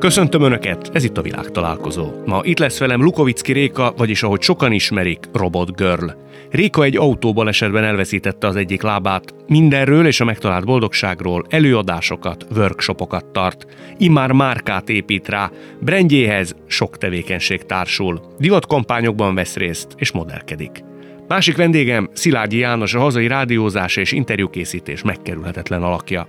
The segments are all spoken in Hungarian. Köszöntöm Önöket, ez itt a Világtalálkozó. Ma itt lesz velem Lukovicski Réka, vagyis ahogy sokan ismerik, Robot Girl. Réka egy autóbalesetben elveszítette az egyik lábát. Mindenről és a megtalált boldogságról előadásokat, workshopokat tart. Immár márkát épít rá, brandjéhez sok tevékenység társul. Divatkampányokban vesz részt és modellkedik. Másik vendégem Szilágyi János, a hazai rádiózás és interjúkészítés megkerülhetetlen alakja.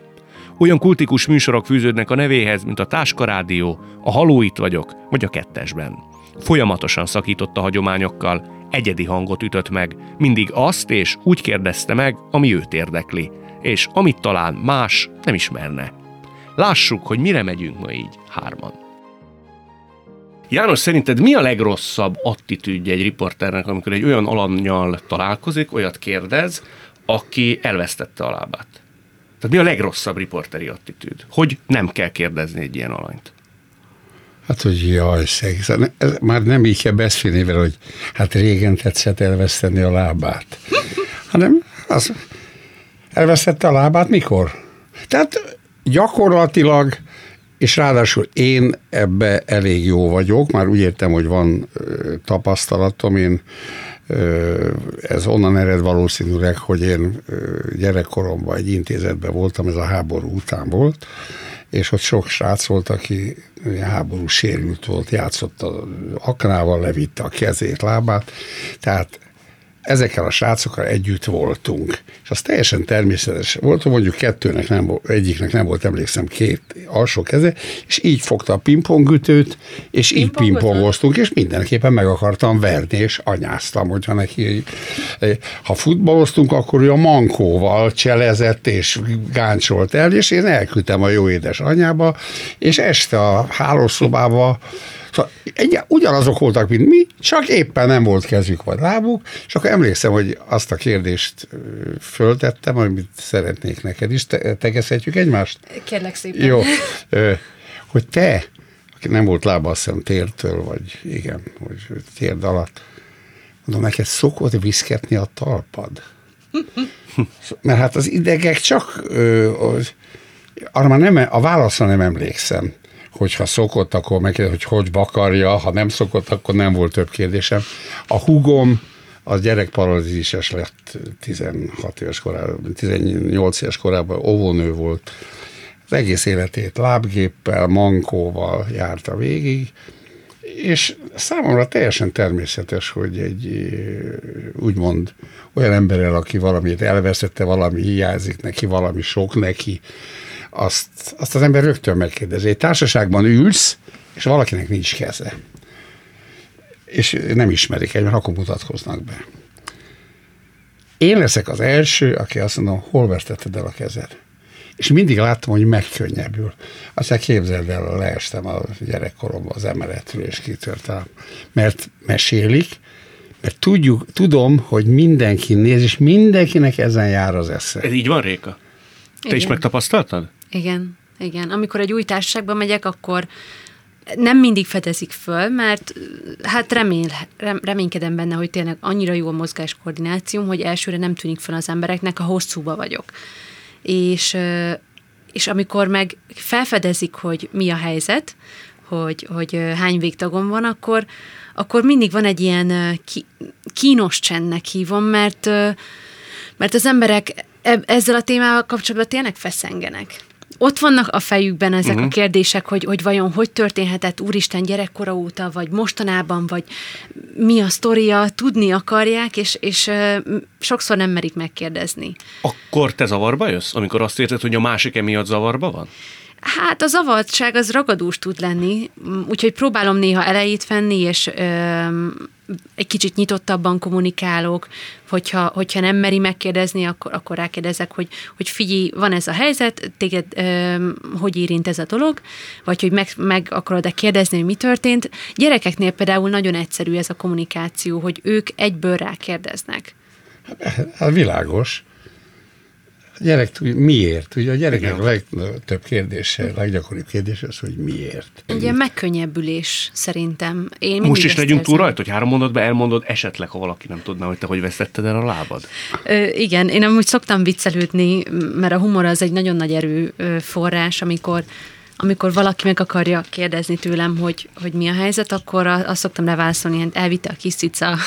Olyan kultikus műsorok fűződnek a nevéhez, mint a Táska Rádió, a Halló, itt vagyok, vagy a Kettesben. Folyamatosan szakított a hagyományokkal, egyedi hangot ütött meg, mindig azt és úgy kérdezte meg, ami őt érdekli, és amit talán más nem ismerne. Lássuk, hogy mire megyünk ma így hárman. János, szerinted mi a legrosszabb attitűdje egy riporternek, amikor egy olyan alannyal találkozik, olyat kérdez, aki elvesztette a lábát? Tehát mi a legrosszabb riporteri attitűd? Hogy nem kell kérdezni egy ilyen alanyt? Hát, hogy jaj, szegény. Már nem így kell beszélni vele, hogy hát régen tetszett elveszteni a lábát. Hanem az elvesztette a lábát mikor? Tehát gyakorlatilag, és ráadásul én ebbe elég jó vagyok, már úgy értem, hogy van tapasztalatom, ez onnan ered valószínűleg, hogy én gyerekkoromban egy intézetben voltam, ez a háború után volt, és ott sok srác volt, aki háború sérült volt, játszott az aknával, levitte a kezét, lábát, tehát ezekkel a srácokkal együtt voltunk, és az teljesen természetes volt, mondjuk egyiknek nem volt, emlékszem, két alsó keze, és így fogta a pingpongütőt, és így pingpongoztunk, és mindenképpen meg akartam verni, és anyáztam, hogyha neki, ha futballoztunk, akkor ő a mankóval cselezett, és gáncsolt el, és én elküldtem a jó édes anyába, és este a hálószobába, szóval ugyanazok voltak, mint mi, csak éppen nem volt kezük vagy lábuk, és akkor emlékszem, hogy azt a kérdést föltettem, amit szeretnék neked is. Tegezhetjük egymást? Kérlek szépen. Jó. Hogy te, aki nem volt lába, azt hiszem tértől, vagy igen, hogy térd alatt, mondom, neked szokott viszketni a talpad? Mert hát az idegek csak, arra már nem, a válaszra nem emlékszem. Hogyha szokott, akkor megkérdezett, hogy vakarja, ha nem szokott, akkor nem volt több kérdésem. A húgom az gyerekparalízises lett 16 éves korában, 18 éves korában, óvónő volt. Az egész életét lábgéppel, mankóval járta végig, és számomra teljesen természetes, hogy egy úgymond olyan emberrel, aki valamit elvesztette, valami hiányzik neki, valami sok neki, azt az ember rögtön megkérdezi. Egy társaságban ülsz, és valakinek nincs keze. És nem ismerik egymást, akkor mutatkoznak be. Én leszek az első, aki azt mondom, hol vesztetted el a kezed? És mindig láttam, hogy megkönnyebbül. Aztán képzeld el, leestem a gyerekkoromban az emeletről, és kitörtem. Mert mesélik, mert tudom, hogy mindenki néz, és mindenkinek ezen jár az esze. Ez így van, Réka? Te is megtapasztaltad? Igen. Amikor egy új társaságba megyek, akkor nem mindig fedezik föl, mert hát reménykedem benne, hogy tényleg annyira jó a mozgáskoordinációm, hogy elsőre nem tűnik fel az embereknek, ha hosszúba vagyok. És amikor meg felfedezik, hogy mi a helyzet, hogy hány végtagom van, akkor mindig van egy ilyen kínos csendnek hívom, mert az emberek ezzel a témával kapcsolatban tényleg feszengenek. Ott vannak a fejükben ezek a kérdések, hogy vajon hogy történhetett, úristen, gyerekkora óta, vagy mostanában, vagy mi a sztoria, tudni akarják, és sokszor nem merik megkérdezni. Akkor te zavarba jössz, amikor azt érzed, hogy a másik emiatt zavarba van? Hát a zavartság az ragadós tud lenni, úgyhogy próbálom néha elejét venni, és egy kicsit nyitottabban kommunikálok, hogyha nem meri megkérdezni, akkor rákérdezek, hogy figyelj, van ez a helyzet, téged hogy érint ez a dolog, vagy hogy meg akarod-e kérdezni, hogy mi történt. Gyerekeknél például nagyon egyszerű ez a kommunikáció, hogy ők egyből rákérdeznek. Hát világos. A gyerek miért? Ugye a gyereknek a legtöbb kérdése, leggyakoribb kérdés az, hogy miért. Ugye megkönnyebbülés szerintem. Most is legyünk túl rajta, hogy 3 mondatban elmondod esetleg, ha valaki nem tudná, hogy te hogy vesztetted el a lábad. Igen, én amúgy szoktam viccelődni, mert a humor az egy nagyon nagy erőforrás, amikor amikor valaki meg akarja kérdezni tőlem, hogy mi a helyzet, akkor azt szoktam leválaszolni, hogy elvitte a kis cica,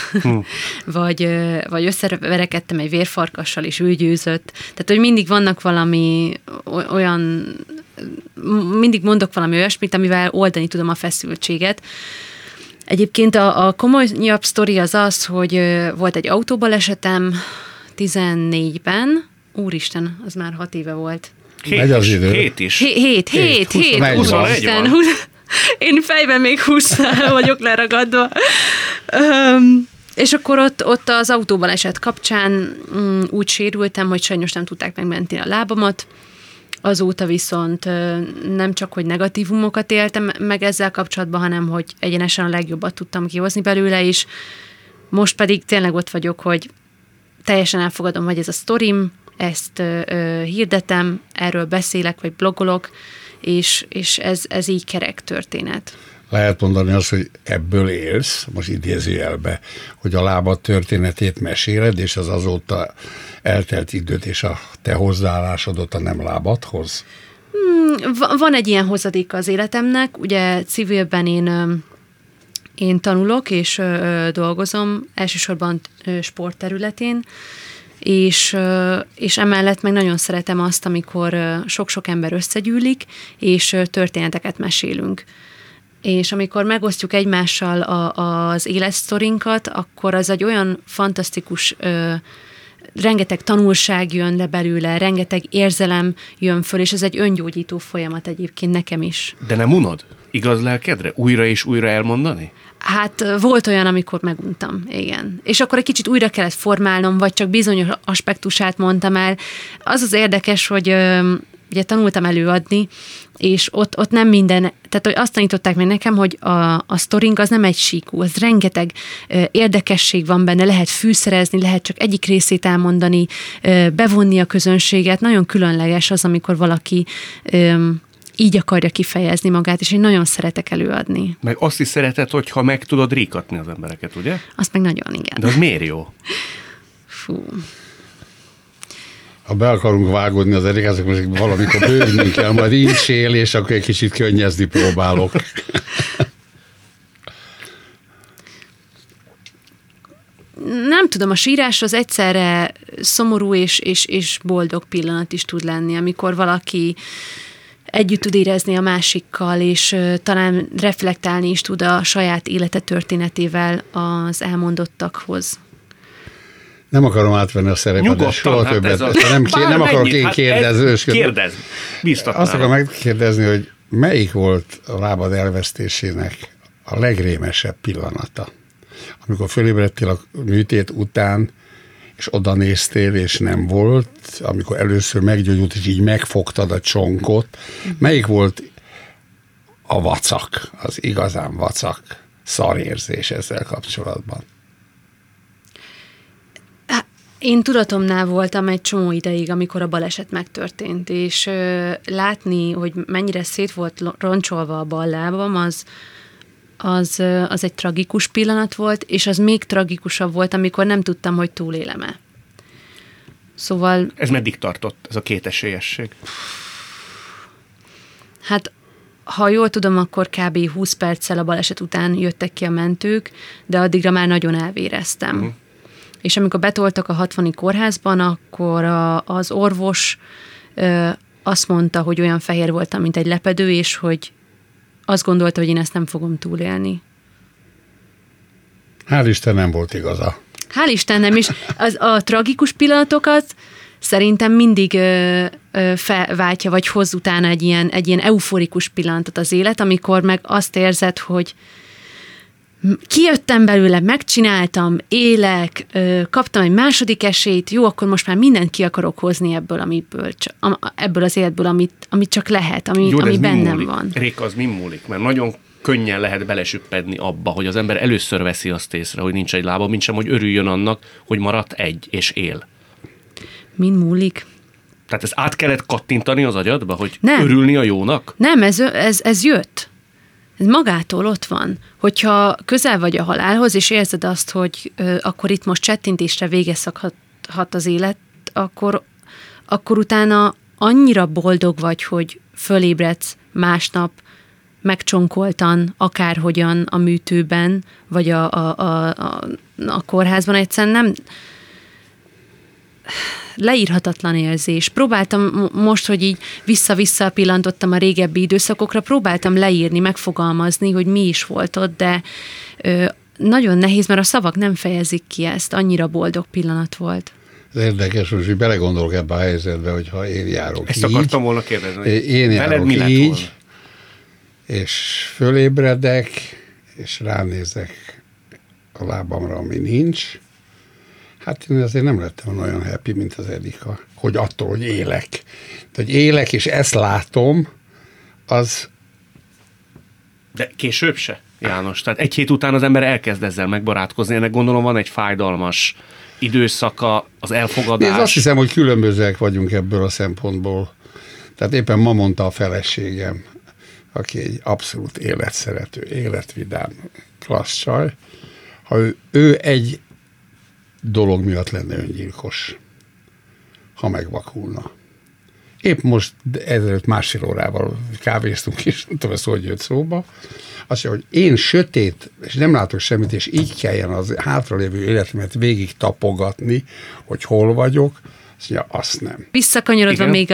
vagy összeverekedtem egy vérfarkassal, és ő győzött. Tehát, hogy mindig vannak valami olyan, mindig mondok valami olyasmit, amivel oldani tudom a feszültséget. Egyébként a komolyabb sztori az az, hogy volt egy autóbalesetem 14-ben, úristen, az már 6 éve volt. Hét. 21 van. Én fejben még 20-nál vagyok leragadva. És akkor ott az autóbaleset kapcsán úgy sérültem, hogy sajnos nem tudták megmenteni a lábamat. Azóta viszont nem csak, hogy negatívumokat éltem meg ezzel kapcsolatban, hanem, hogy egyenesen a legjobbat tudtam kihozni belőle is. Most pedig tényleg ott vagyok, hogy teljesen elfogadom, hogy ez a sztorim, ezt hirdetem, erről beszélek, vagy blogolok, és ez így kerek történet. Lehet mondani azt, hogy ebből élsz, most idézőjelbe, hogy a lábad történetét meséled, és az azóta eltelt időt és a te hozzáállásodat a nem lábadhoz? Van egy ilyen hozadéka az életemnek. Ugye civilben én tanulok és dolgozom, elsősorban sportterületén, és emellett meg nagyon szeretem azt, amikor sok-sok ember összegyűlik, és történeteket mesélünk. És amikor megosztjuk egymással az életsztorinkat, akkor az egy olyan fantasztikus, rengeteg tanulság jön le belőle, rengeteg érzelem jön föl, és ez egy öngyógyító folyamat egyébként nekem is. De nem unod? Igaz lelkedre? Újra és újra elmondani? Hát volt olyan, amikor meguntam, igen. És akkor egy kicsit újra kellett formálnom, vagy csak bizonyos aspektusát mondtam el. Az érdekes, hogy ugye tanultam előadni, és ott nem minden, tehát hogy azt tanították meg nekem, hogy a sztorink az nem egy síkú, az rengeteg érdekesség van benne, lehet fűszerezni, lehet csak egyik részét elmondani, bevonni a közönséget, nagyon különleges az, amikor valaki így akarja kifejezni magát, és én nagyon szeretek előadni. Meg azt is szereted, hogyha meg tudod ríkatni az embereket, ugye? Azt meg nagyon, igen. De az miért jó? Fú... Ha be akarunk vágódni az eddig, ezek most valamikor bővni kell, majd így sél, és akkor egy kicsit könnyezni próbálok. Nem tudom, a sírás az egyszerre szomorú és boldog pillanat is tud lenni, amikor valaki együtt tud érezni a másikkal, és talán reflektálni is tud a saját élete történetével az elmondottakhoz. Nem akarom átvenni a szerepedet, soha hát többet. Nem akarok én kérdezősködni. Kérdezz, bíztatnál. Azt akarom megkérdezni, hogy melyik volt a lábad elvesztésének a legrémesebb pillanata? Amikor fölébredtél a műtét után, és oda néztél, és nem volt, amikor először meggyógyult, és így megfogtad a csonkot. Melyik volt a vacak, az igazán vacak szarérzés ezzel kapcsolatban? Én tudatomnál voltam egy csomó ideig, amikor a baleset megtörtént, és látni, hogy mennyire szét volt roncsolva a bal lábam, az egy tragikus pillanat volt, és az még tragikusabb volt, amikor nem tudtam, hogy túlélem-e. Szóval... Ez meddig tartott, ez a kétesélyesség? Hát, ha jól tudom, akkor kb. 20 perccel a baleset után jöttek ki a mentők, de addigra már nagyon elvéreztem. Uh-huh. És amikor betoltak a 60-i kórházban, akkor az orvos azt mondta, hogy olyan fehér voltam, mint egy lepedő, és hogy azt gondolta, hogy én ezt nem fogom túlélni. Hál' Isten nem volt igaza. Hál' Isten nem, és a tragikus pillanatokat szerintem mindig felváltja, vagy hoz utána egy ilyen euforikus pillanatot az élet, amikor meg azt érzed, hogy kijöttem belőle, megcsináltam, élek, kaptam egy második esélyt, jó, akkor most már mindent ki akarok hozni ebből az életből, amit csak lehet, ami bennem van. Réka, az mi múlik? Mert nagyon könnyen lehet belesüppedni abba, hogy az ember először veszi azt észre, hogy nincs egy lába, mintsem, hogy örüljön annak, hogy maradt egy és él. Min múlik? Tehát ezt át kellett kattintani az agyadba, hogy nem. Örülni a jónak? Nem, ez jött. Ez magától ott van. Hogyha közel vagy a halálhoz, és érzed azt, hogy akkor itt most csettintésre vége szakhat az élet, akkor utána annyira boldog vagy, hogy fölébredsz másnap megcsonkoltan, akárhogyan a műtőben, vagy a kórházban, egyszerűen nem leírhatatlan érzés. Próbáltam most, hogy így vissza-vissza pillantottam a régebbi időszakokra, próbáltam leírni, megfogalmazni, hogy mi is volt ott, de nagyon nehéz, mert a szavak nem fejezik ki ezt. Annyira boldog pillanat volt. Ez érdekes, hogy belegondolok ebbe a helyzetbe, hogyha én járok ezt így. Ezt akartam volna kérdezni. Én járok így, és fölébredek, és ránézek a lábamra, ami nincs. Hát én azért nem lettem olyan happy, mint az Erika, hogy attól, hogy élek. De hogy élek, és ezt látom, az... De később se, János. Tehát egy hét után az ember elkezd ezzel megbarátkozni. Ennek gondolom van egy fájdalmas időszaka, az elfogadás. Én azt hiszem, hogy különbözőek vagyunk ebből a szempontból. Tehát éppen ma mondta a feleségem, aki egy abszolút életszerető, életvidám, klassz csaj, ha ő egy dolog miatt lenne öngyilkos, ha megvakulna. Épp most ezelőtt másfél órával kávéztunk, és nem tudom, hogy jött szóba. Azt mondja, hogy én sötét, és nem látok semmit, és így kelljen az hátralévő életemet végig tapogatni, hogy hol vagyok, azt mondja, azt nem. Visszakanyarodva még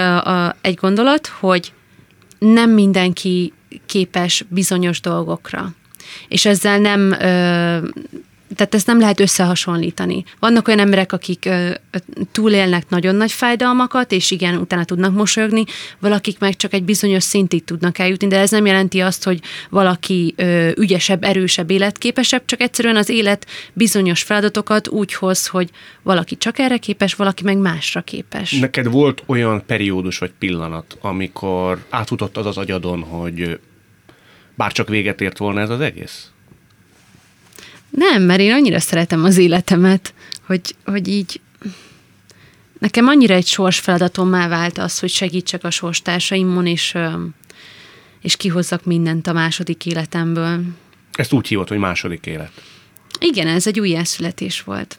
egy gondolat, hogy nem mindenki képes bizonyos dolgokra. És ezzel nem... Tehát ezt nem lehet összehasonlítani. Vannak olyan emberek, akik túlélnek nagyon nagy fájdalmakat, és igen, utána tudnak mosolyogni, valakik meg csak egy bizonyos szintig tudnak eljutni, de ez nem jelenti azt, hogy valaki ügyesebb, erősebb, életképesebb, csak egyszerűen az élet bizonyos feladatokat úgy hoz, hogy valaki csak erre képes, valaki meg másra képes. Neked volt olyan periódus vagy pillanat, amikor átutott az az agyadon, hogy bárcsak véget ért volna ez az egész? Nem, mert én annyira szeretem az életemet, hogy így nekem annyira egy sorsfeladatommá vált az, hogy segítsek a sorstársaimon, és kihozzak mindent a második életemből. Ezt úgy hívott, hogy második élet. Igen, ez egy újjászületés volt.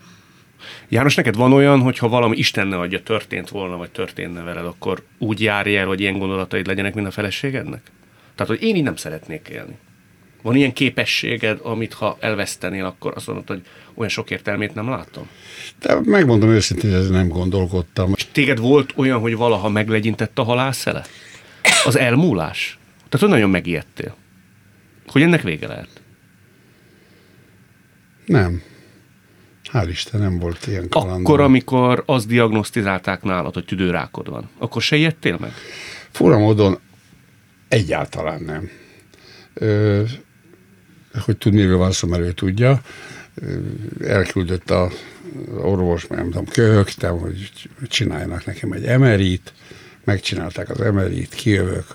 János, neked van olyan, hogyha valami Istenne adja, történt volna, vagy történne veled, akkor úgy járj el, hogy ilyen gondolataid legyenek, mint a feleségednek? Tehát, hogy én így nem szeretnék élni. Van ilyen képességed, amit ha elvesztenél, akkor azt mondod, hogy olyan sok értelmét nem látom? De megmondom őszintén, hogy nem gondolkodtam. És téged volt olyan, hogy valaha meglegyintett a halálszele? Az elmúlás? Tehát, hogy nagyon megijedtél. Hogy ennek vége lehet? Nem. Hál' Isten, nem volt ilyen kalandom. Akkor, amikor azt diagnosztizálták nálad, hogy tüdőrákod van, akkor se ijedtél meg? Fura módon egyáltalán nem. Hogy tudni, miről van szó, mert ő tudja. Elküldött az orvos, mert nem tudom, köhögtem, hogy csináljanak nekem egy MRI-t. Megcsinálták az MRI-t, kijövök,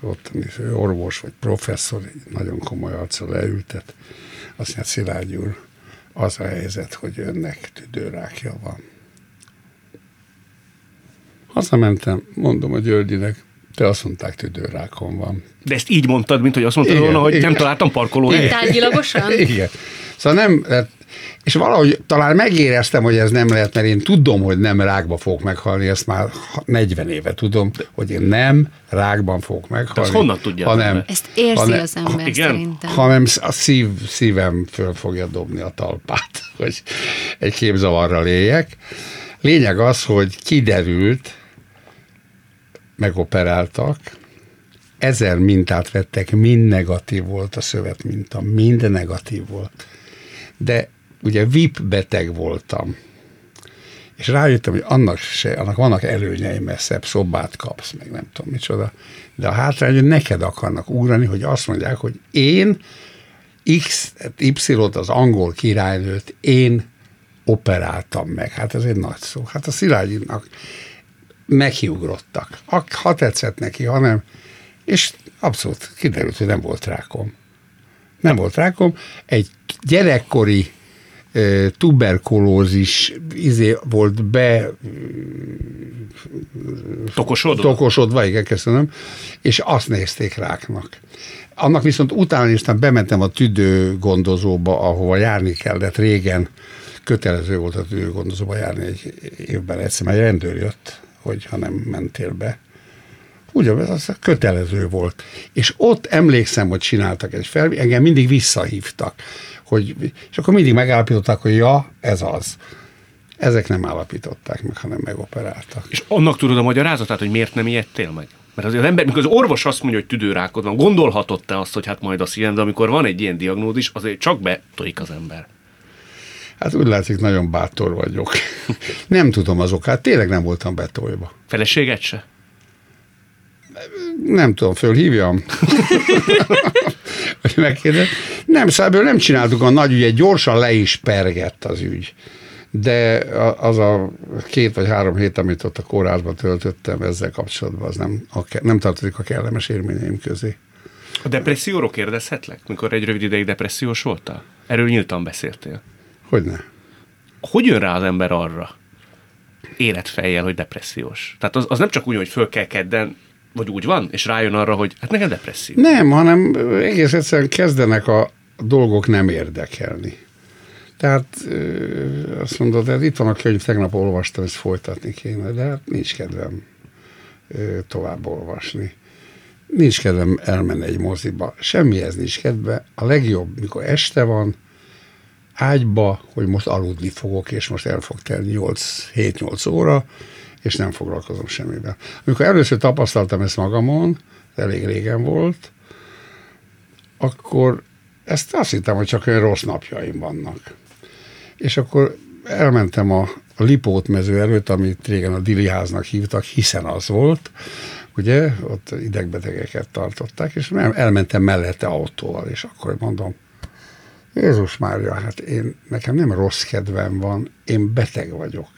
ott orvos vagy professzor, nagyon komoly arccal leültet. Azt mondja, Szilágyi úr, az a helyzet, hogy önnek tüdőrákja van. Hazamentem, mondom a Györgyinek, de azt mondták, tüdőrákom van. De ezt így mondtad, mint hogy azt mondtad volna, hogy nem találtam parkolóhelyet. Tárgyilagosan? Igen. Szóval nem, és valahogy talán megéreztem, hogy ez nem lehet, mert én tudom, hogy nem rákba fogok meghalni, ezt már 40 éve tudom, hogy én nem rákban fogok meghalni. Ezt honnan tudja? Ezt érzi az ember szerintem. Hanem a szívem föl fogja dobni a talpát, hogy egy képzavarral éljek. Lényeg az, hogy kiderült, megoperáltak, 1000 mintát vettek, mind negatív volt a szövetminta, mind negatív volt. De ugye VIP beteg voltam, és rájöttem, hogy annak vannak előnyei, mert szebb szobát kapsz, meg nem tudom micsoda, de a hátrány, hogy neked akarnak ugrani, hogy azt mondják, hogy én X, Y-t, az angol királynőt én operáltam meg. Hát ez egy nagy szó. Hát a Szilágyinak meghiugrottak. Ha tetszett neki, ha nem. És abszolút kiderült, hogy nem volt rákom. Nem volt rákom. Egy gyerekkori tuberkulózis volt tokosodva, igen, köszönöm, és azt nézték ráknak. Annak viszont utána aztán bementem a tüdőgondozóba, ahova járni kellett régen. Kötelező volt a tüdőgondozóba járni egy évben egyszer, mert rendőr jött, hogy ha nem mentél be, Ugyanaz, az kötelező volt. És ott emlékszem, hogy csináltak egy felvételt, engem mindig visszahívtak. Hogy, és akkor mindig megállapították, hogy ja, ez az. Ezek nem állapították meg, hanem megoperáltak. És annak tudod a magyarázatát, hogy miért nem ijedtél meg? Mert az ember, mikor az orvos azt mondja, hogy tüdőrákod van, gondolhatod te azt, hogy hát majd az ilyen, de amikor van egy ilyen diagnózis, azért csak betolik az ember. Hát úgy látszik, nagyon bátor vagyok. Nem tudom az okát, tényleg nem voltam betolva. Feleséget se? Nem tudom, fölhívjam. Nem, szóval nem csináltuk a nagy ügyet, gyorsan le is pergett az ügy. De az a 2 vagy 3 hét, amit ott a kórházban töltöttem ezzel kapcsolatban, az nem tartozik a kellemes élményeim közé. A depresszióról kérdezhetlek, mikor egy rövid ideig depressziós voltál? Erről nyíltan beszéltél. Hogyne. Hogy jön rá az ember arra életfejjel, hogy depressziós? Tehát az nem csak úgy, hogy föl kell kedden, vagy úgy van, és rájön arra, hogy hát nekem depresszió. Nem, hanem egész egyszerűen kezdenek a dolgok nem érdekelni. Tehát azt mondod, de itt van a könyv, tegnap olvastam, ezt folytatni kéne, de hát nincs kedvem tovább olvasni. Nincs kedvem elmenni egy moziba. Semmihez nincs kedve. A legjobb, mikor este van, ágyba, hogy most aludni fogok, és most el fog telni 7-8 óra, és nem foglalkozom semmivel. Amikor először tapasztaltam ezt magamon, elég régen volt, akkor ezt azt hittem, hogy csak olyan rossz napjaim vannak. És akkor elmentem a Lipót mező előtt, amit régen a Dili háznak hívtak, hiszen az volt, ugye, ott idegbetegeket tartották, és elmentem mellette autóval, és akkor mondom, Jézus Mária, hát nekem nem rossz kedvem van, én beteg vagyok.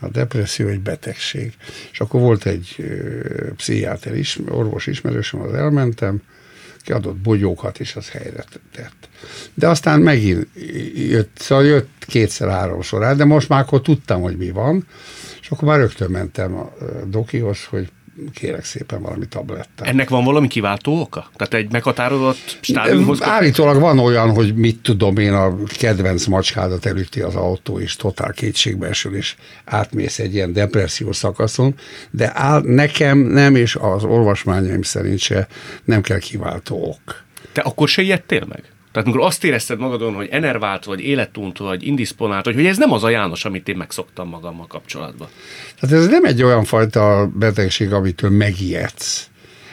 A depresszió egy betegség. És akkor volt egy pszichiáter is, orvos ismerősöm, az elmentem, ki adott bogyókat, és az helyre tett. De aztán megint jött, szóval jött 2-3 át, de most már akkor tudtam, hogy mi van, és akkor már rögtön mentem a dokihoz, hogy kérek szépen valami tablettát. Ennek van valami kiváltó oka? Tehát egy meghatározott stádiumhoz? Állítólag van olyan, hogy mit tudom én, a kedvenc macskádat elüti az autó, és totál kétségbe esül, és átmész egy ilyen depressziós szakaszon, de nekem nem, és az olvasmányaim szerint se nem kell kiváltó ok. Te akkor se ijedtél meg? Tehát amikor azt érezted magadon, hogy enervált, vagy életunt, vagy indisponált, hogy ez nem az a János, amit én megszoktam magammal kapcsolatban. Tehát ez nem egy olyan fajta betegség, amitől megijedsz.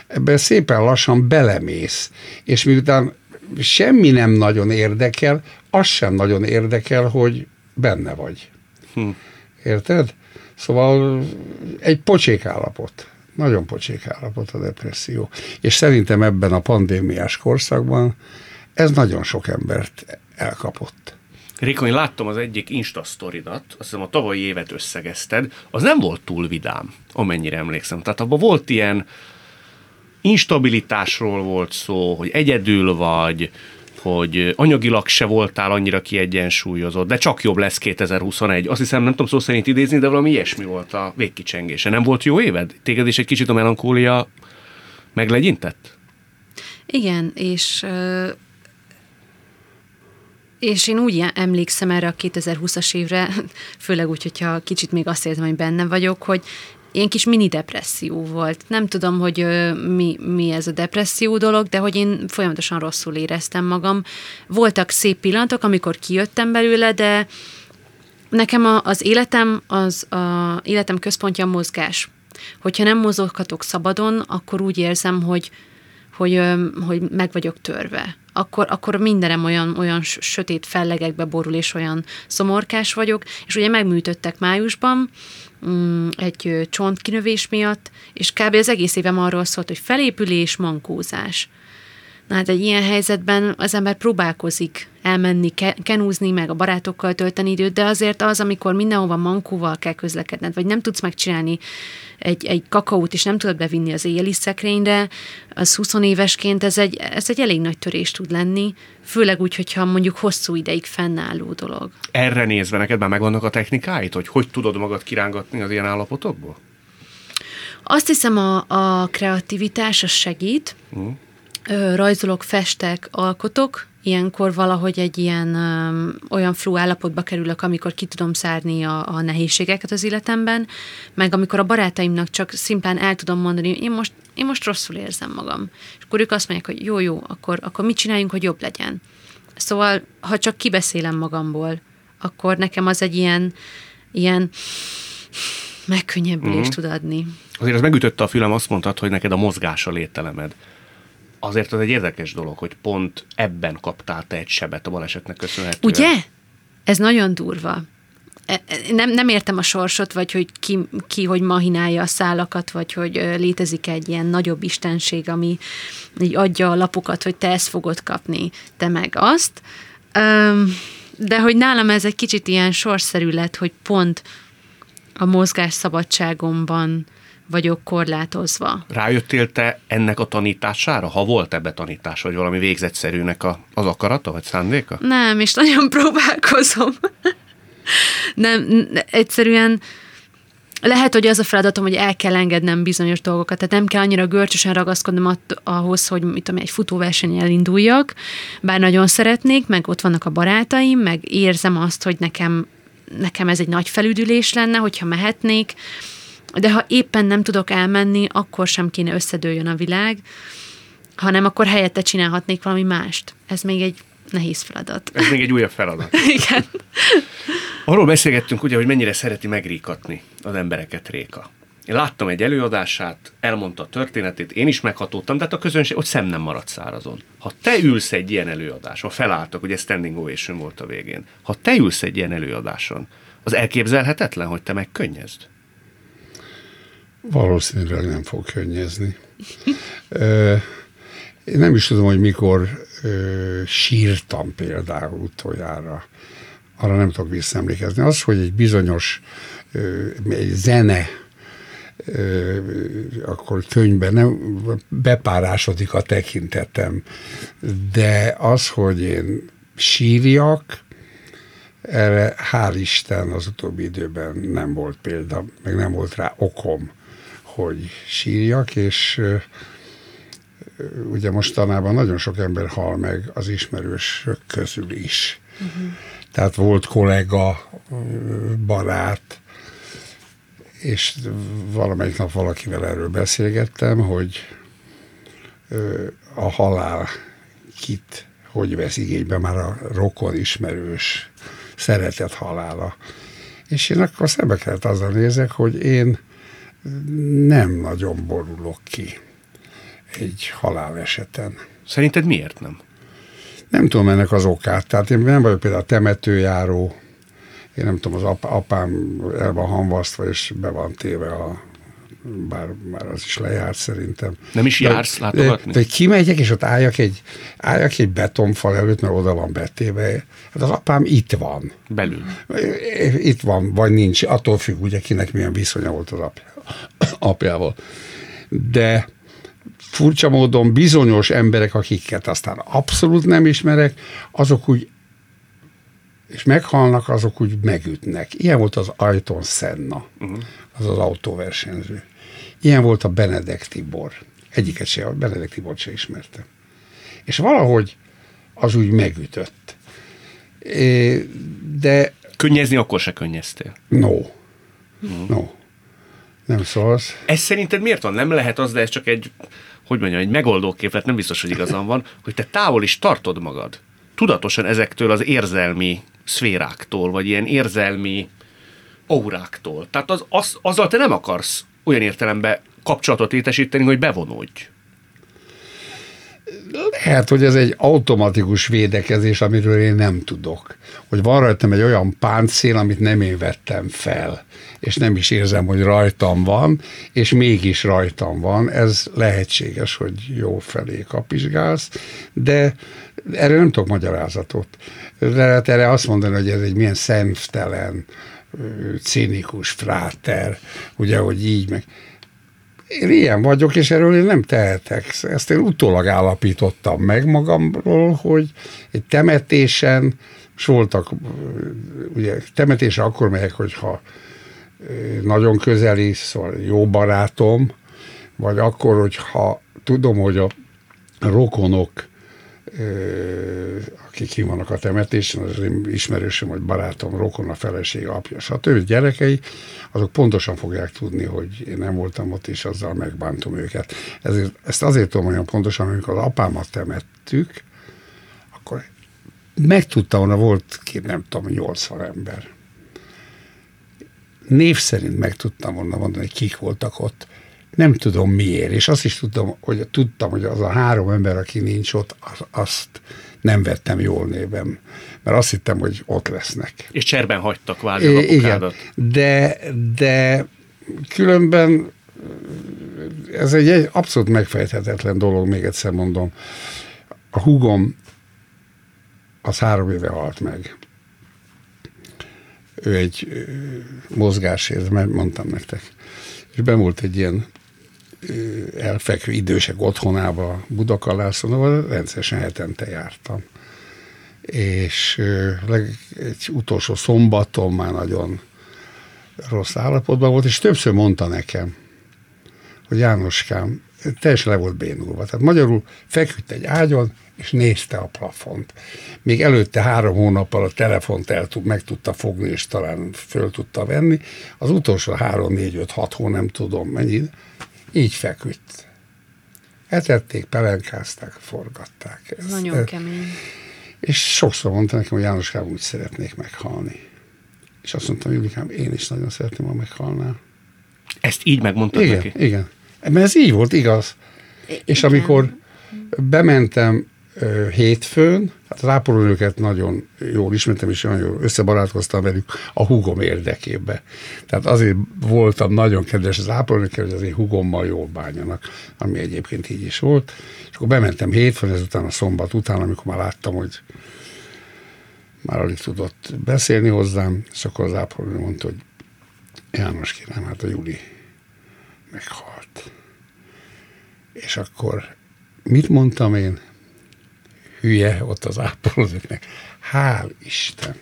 Ebben szépen lassan belemész, és miután semmi nem nagyon érdekel, az sem nagyon érdekel, hogy benne vagy. Érted? Szóval egy pocsék állapot. Nagyon pocsék állapot a depresszió. És szerintem ebben a pandémiás korszakban ez nagyon sok embert elkapott. Réka, én láttam az egyik Insta sztoridat, azt hiszem a tavalyi évet összegezted, az nem volt túl vidám, amennyire emlékszem. Tehát abban volt ilyen instabilitásról volt szó, hogy egyedül vagy, hogy anyagilag se voltál annyira kiegyensúlyozott, de csak jobb lesz 2021. Azt hiszem, nem tudom szó szerint idézni, de valami ilyesmi volt a végkicsengése. Nem volt jó éved? Téged is egy kicsit a melankólia meglegyintett? Igen, és én úgy emlékszem erre a 2020-as évre, főleg úgy, hogyha kicsit még azt érzem, hogy benne vagyok, hogy ilyen kis mini depresszió volt. Nem tudom, hogy mi ez a depresszió dolog, de hogy én folyamatosan rosszul éreztem magam. Voltak szép pillanatok, amikor kijöttem belőle, de nekem az életem, életem központja a mozgás. Hogyha nem mozoghatok szabadon, akkor úgy érzem, hogy meg vagyok törve. Akkor mindenem olyan sötét fellegekbe borul, és olyan szomorkás vagyok, és ugye megműtöttek májusban egy csontkinövés miatt, és kb. Az egész évem arról szólt, hogy felépülés, mankózás. Na hát egy ilyen helyzetben az ember próbálkozik elmenni, kenúzni, meg a barátokkal tölteni időt, de azért az, amikor mindenhova mankóval kell közlekedned, vagy nem tudsz megcsinálni egy kakaót, és nem tudod bevinni az éjjeli szekrényre, az 20 évesként ez egy elég nagy törés tud lenni, főleg úgy, hogyha mondjuk hosszú ideig fennálló dolog. Erre nézve neked már megvannak a technikáid, hogy tudod magad kirángatni az ilyen állapotokból? Azt hiszem, a kreativitás az segít, rajzolok, festek, alkotok, ilyenkor valahogy egy ilyen olyan flow állapotba kerülök, amikor ki tudom szárni a nehézségeket az életemben, meg amikor a barátaimnak csak szimplán el tudom mondani, én most rosszul érzem magam. És akkor ők azt mondják, hogy jó, akkor mit csináljunk, hogy jobb legyen. Szóval, ha csak kibeszélem magamból, akkor nekem az egy ilyen megkönnyebbülést tud adni. Azért ez megütötte a fülem, azt mondtad, hogy neked a mozgás a léttelemed. Azért az egy érdekes dolog, hogy pont ebben kaptál te egy sebet a balesetnek köszönhetően. Ugye? Ez nagyon durva. Nem értem a sorsot, vagy hogy ki hogy mahinálja a szálakat, vagy hogy létezik egy ilyen nagyobb istenség, ami így adja a lapokat, hogy te ezt fogod kapni, te meg azt. De hogy nálam ez egy kicsit ilyen sorszerű lett, hogy pont a mozgás szabadságomban vagyok korlátozva. Rájöttél te ennek a tanítására? Ha volt ebbe tanítás, vagy valami végzetszerűnek az akarata, vagy szándéka? Nem, és nagyon próbálkozom. Nem, egyszerűen lehet, hogy az a feladatom, hogy el kell engednem bizonyos dolgokat, tehát nem kell annyira görcsösen ragaszkodnom ahhoz, hogy egy futóversenyen elinduljak, bár nagyon szeretnék, meg ott vannak a barátaim, meg érzem azt, hogy nekem ez egy nagy felüdülés lenne, hogyha mehetnék, de ha éppen nem tudok elmenni, akkor sem kéne összedőljön a világ, hanem akkor helyette csinálhatnék valami mást. Ez még egy nehéz feladat. Ez még egy újabb feladat. Igen. Arról beszélgettünk ugye, hogy mennyire szereti megríkatni az embereket Réka. Én láttam egy előadását, elmondta a történetét, én is meghatódtam, de hát a közönség ott szem nem maradt szárazon. Ha te ülsz egy ilyen előadáson, felálltak, ugye standing ovation volt a végén, ha te ülsz egy ilyen előadáson, az elképzelhetetlen, hogy te megkönnyezd? Valószínűleg nem fog könnyezni. Én nem is tudom, hogy mikor sírtam például utoljára. Arra nem tudok visszaemlékezni. Az, hogy egy bizonyos egy zene akkor könnyben nem bepárásodik a tekintetem. De az, hogy én sírjak, erre hál' Isten az utóbbi időben nem volt példa, meg nem volt rá okom, hogy sírjak, és ugye mostanában nagyon sok ember hal meg az ismerősök közül is. Uh-huh. Tehát volt kollega, barát, és valamelyik nap valakivel erről beszélgettem, hogy a halál kit, hogy vesz igénybe már a rokon ismerős, szeretett halála. És én akkor szembe kellett azzal nézek, hogy én nem nagyon borulok ki egy haláleseten. Szerinted miért nem? Nem tudom ennek az okát. Tehát én nem vagyok például temetőjáró. Én nem tudom, az apám el van hamvasztva, és be van téve bár az is lejárt szerintem. Nem is jársz látogatni? De kimegyek, és ott álljak egy betonfal előtt, mert oda van betéve. Hát az apám itt van. Belül. Itt van, vagy nincs. Attól függ, ugye, kinek milyen viszonya volt az apjával. De furcsa módon bizonyos emberek, akiket aztán abszolút nem ismerek, azok úgy, és meghalnak, azok úgy megütnek. Ilyen volt az Ajton Senna, az az autóversenyző. Ilyen volt a Benedek Tibor. Egyiket se, a Benedek Tibor se ismertem. És valahogy az úgy megütött. De... Könnyezni akkor se könnyeztél? No. Nem szólsz. Ez szerinted miért van? Nem lehet az, de ez csak egy megoldó képlet, nem biztos, hogy igazam van, hogy te távol is tartod magad. Tudatosan ezektől az érzelmi szféráktól, vagy ilyen érzelmi auráktól. Tehát azzal te nem akarsz olyan értelemben kapcsolatot létesíteni, hogy bevonódj. Lehet, hogy ez egy automatikus védekezés, amiről én nem tudok. Hogy van rajtam egy olyan páncél, amit nem én vettem fel, és nem is érzem, hogy rajtam van, és mégis rajtam van. Ez lehetséges, hogy jó felé kapizsgálsz, de erre nem tudok magyarázatot. Lehet erre azt mondani, hogy ez egy milyen szemtelen, cinikus fráter, ugye, hogy így meg... Én ilyen vagyok, és erről én nem tehetek. Ezt én utólag állapítottam meg magamról, hogy egy temetésen, és voltak, ugye temetésen akkor megyek, hogyha nagyon közeli, szóval jó barátom, vagy akkor, hogyha tudom, hogy a rokonok akik ki vannak a temetésen, az én ismerősöm, vagy barátom, rokon, a feleség, apja, stb. Gyerekei, azok pontosan fogják tudni, hogy én nem voltam ott, és azzal megbántom őket. Ezért, ezt azért tudom olyan pontosan, amikor az apámat temettük, akkor megtudtam, hogy volt, nem tudom, 80 ember. Név szerint meg tudtam volna mondani, hogy kik voltak ott. Nem tudom miért, és azt is tudtam, hogy az a három ember, aki nincs ott, azt nem vettem jól néven, mert azt hittem, hogy ott lesznek. És cserben hagytak kvázi a apukádat. Igen, de különben ez egy abszolút megfejthetetlen dolog, még egyszer mondom. A húgom az 3 éve halt meg. Ő egy mozgásért, mert mondtam nektek. És bemúlt egy ilyen elfekvő idősek otthonába Budakalászon, ahol rendszeresen hetente jártam. És egy utolsó szombaton már nagyon rossz állapotban volt, és többször mondta nekem, hogy Jánoskám, teljesen le volt bénulva. Tehát magyarul feküdt egy ágyon, és nézte a plafont. Még előtte 3 hónappal a telefont meg tudta fogni, és talán föl tudta venni. Az utolsó 3, 4, 5, 6 hónap, nem tudom mennyit, így feküdt. Etették, pelenkázták, forgatták. Ez nagyon kemény. És sokszor mondta nekem, hogy Jánoskám, úgy szeretnék meghalni. És azt mondtam, Julikám, én is nagyon szeretném, ha meghalnál. Ezt így megmondtad neki? Igen. Mert ez így volt, igaz. És amikor bementem hétfőn, hát az ápolónőket nagyon jól ismertem, és nagyon jól összebarátkoztam velük a húgom érdekébe. Tehát azért voltam nagyon kedves az ápolónőkkel, hogy az én húgommal jól bánjanak, ami egyébként így is volt. És akkor bementem hétfőn, ezután a szombat után, amikor már láttam, hogy már alig tudott beszélni hozzám, és akkor az ápolónő mondta, hogy János, kérem, hát a Juli meghalt. És akkor mit mondtam én? Hülye ott az ápolózóknak. Hál' Isten!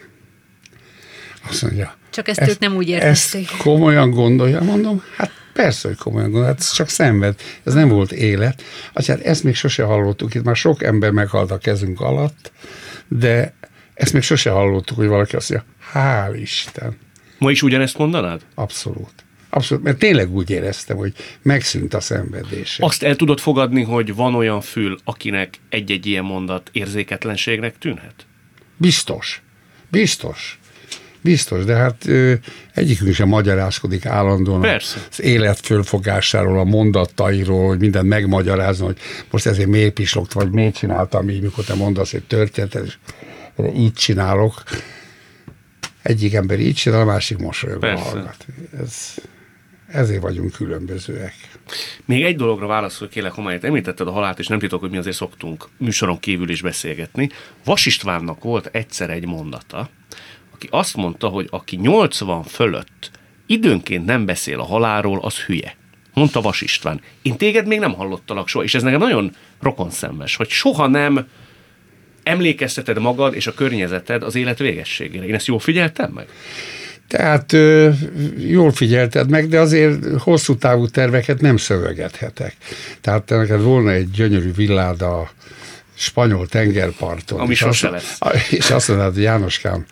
Azt mondja, csak ezt ők nem úgy értették. Ezt komolyan gondolja, mondom, hát persze, hogy komolyan gondolja, hát ez csak szenved, ez nem volt élet. Hát ezt még sose hallottuk, itt már sok ember meghalt a kezünk alatt, de ezt még sose hallottuk, hogy valaki azt mondja, hál' Isten! Ma is ugyanezt mondanád? Abszolút, mert tényleg úgy éreztem, hogy megszűnt a szenvedése. Azt el tudod fogadni, hogy van olyan fül, akinek egy-egy ilyen mondat érzéketlenségnek tűnhet? Biztos, de hát egyikünk sem magyarázkodik állandóan. Persze. Az élet fölfogásáról, a mondatairól, hogy mindent megmagyarázni, hogy most ezért miért pislogt, vagy miért csináltam így, mikor te mondasz egy történetet, és így csinálok. Egyik ember így csinál, a másik mosolyogva hallgat. Ezért vagyunk különbözőek. Még egy dologra válaszolok, kérlek, homályt említetted a halált, és nem titok, hogy mi azért szoktunk műsoron kívül is beszélgetni. Vas Istvánnak volt egyszer egy mondata, aki azt mondta, hogy aki 80 fölött időnként nem beszél a halálról, az hülye. Mondta Vas István. Én téged még nem hallottalak soha, és ez nekem nagyon rokonszenves, hogy soha nem emlékezteted magad és a környezeted az élet végességére. Én ezt jól figyeltem meg? Tehát jól figyelted meg, de azért hosszú távú terveket nem szövegethetek. Tehát te neked volna egy gyönyörű villád a spanyol tengerparton. Ami sose lesz. És azt mondod, hogy Jánoskám,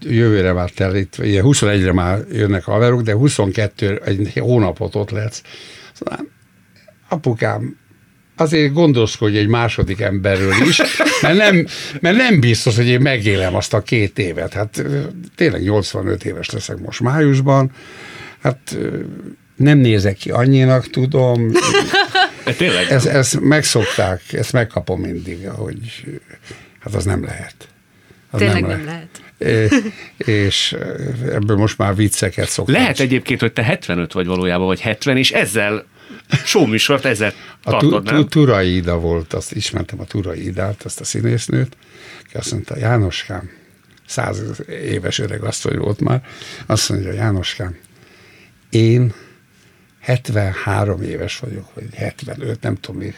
jövőre már telít, ugye 21-re már jönnek a haverok, de 22 egy hónapot ott lesz. Szóval, apukám, azért gondoskodj egy második emberről is, mert nem biztos, hogy én megélem azt a 2 évet. Hát tényleg 85 éves leszek most májusban. Hát nem nézek ki annyinak, tudom. Tényleg? Ezt megszokták, ezt megkapom mindig, hogy hát az nem lehet. Tényleg nem lehet. És ebből most már vicceket szoktam. Lehet egyébként, hogy te 75 vagy valójában, vagy 70, és ezzel showműsort ezzel tartod, nem? A Turai Ida volt, azt ismertem, a Turai Idát, azt a színésznőt, aki azt mondta, Jánoskám, 100 éves öreg asszony volt már, azt mondja, Jánoskám, én 73 éves vagyok, vagy 75, nem tudom mi.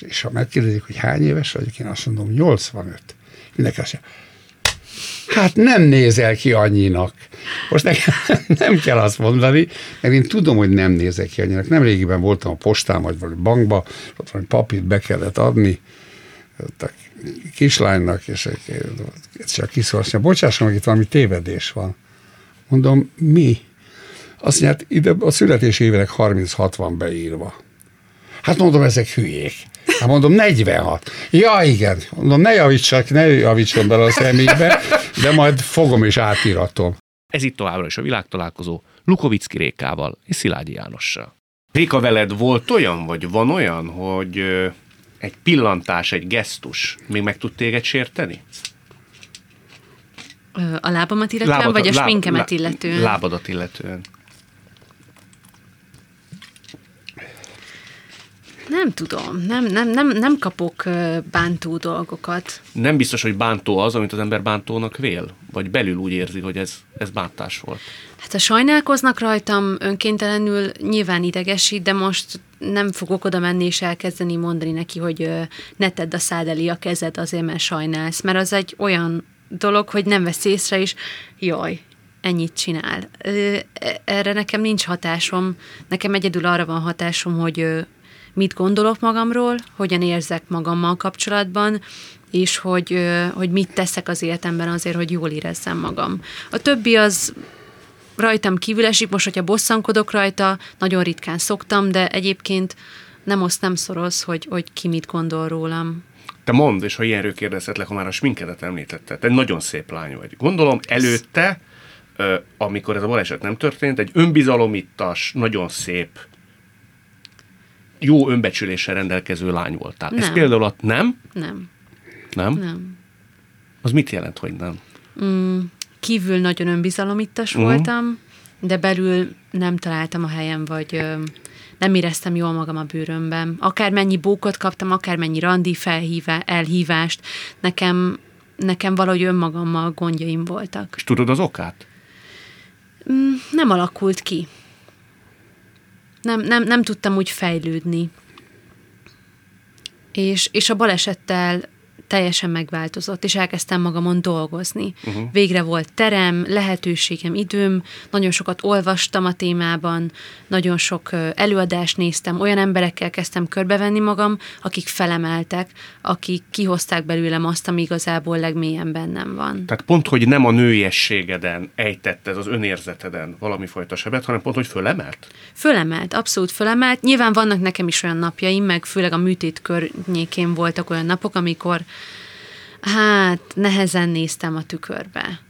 És ha megkérdezik, hogy hány éves vagyok, én azt mondom, 85. Mindenki azt mondja, hát nem nézel ki annyinak. Most nekem nem kell azt mondani, mert én tudom, hogy nem nézek ki annyinak. Nemrégiben voltam a postán, vagy valami bankba, ott valami papírt be kellett adni, kislánynak, és csak kiszólásra, bocsásson, hogy itt valami tévedés van. Mondom, mi? Azt mondja, ide a születési évek 36 van beírva. Hát mondom, ezek hülyék. Hát mondom, 46. Ja, igen. Mondom, ne javítson bele a személybe, de majd fogom és átíratom. Ez itt továbbra is a világtalálkozó Lukovicski Rékával és Szilágyi Jánossal. Réka, veled volt olyan, vagy van olyan, hogy egy pillantás, egy gesztus még meg tud téged sérteni? A lábamat illetően, vagy a sminkemet illetően? Lábadat illetően. Nem tudom, nem kapok bántó dolgokat. Nem biztos, hogy bántó az, amit az ember bántónak vél? Vagy belül úgy érzi, hogy ez bántás volt? Hát ha sajnálkoznak rajtam önkéntelenül, nyilván idegesít, de most nem fogok oda menni és elkezdeni mondani neki, hogy ne tedd a szád elé a kezed azért, mert sajnálsz. Mert az egy olyan dolog, hogy nem vesz észre, és jaj, ennyit csinál. Erre nekem nincs hatásom. Nekem egyedül arra van hatásom, hogy mit gondolok magamról, hogyan érzek magammal kapcsolatban, és hogy mit teszek az életemben azért, hogy jól érezzem magam. A többi az rajtam kívül esik, most, hogyha bosszankodok rajta, nagyon ritkán szoktam, de egyébként nem azt nem szoroz, hogy ki mit gondol rólam. Te mondd, és ha ilyenről kérdezhetlek, ha már a sminkedet említetted, te nagyon szép lány vagy. Gondolom előtte, amikor ez a baleset nem történt, egy önbizalomittas, nagyon szép, jó önbecsüléssel rendelkező lány voltál. Nem. Ez például a... Nem? Nem. Nem? Nem. Az mit jelent, hogy nem? Kívül nagyon önbizalomittas voltam, de belül nem találtam a helyem, vagy nem éreztem jól magam a bőrömben. Akármennyi bókot kaptam, akármennyi randi elhívást, nekem valahogy önmagammal gondjaim voltak. És tudod az okát? Nem alakult ki. Nem tudtam úgy fejlődni. És a balesettel teljesen megváltozott, és elkezdtem magamon dolgozni. Végre volt terem, lehetőségem, időm, nagyon sokat olvastam a témában, nagyon sok előadást néztem, olyan emberekkel kezdtem körbevenni magam, akik felemeltek, akik kihozták belőlem azt, ami igazából legmélyen bennem van. Tehát pont, hogy nem a nőiességeden ejtett ez az önérzeteden valami fajta sebet, hanem pont, hogy fölemelt? Fölemelt, abszolút fölemelt. Nyilván vannak nekem is olyan napjaim, meg főleg a műtét környékén voltak olyan napok, amikor hát nehezen néztem a tükörbe.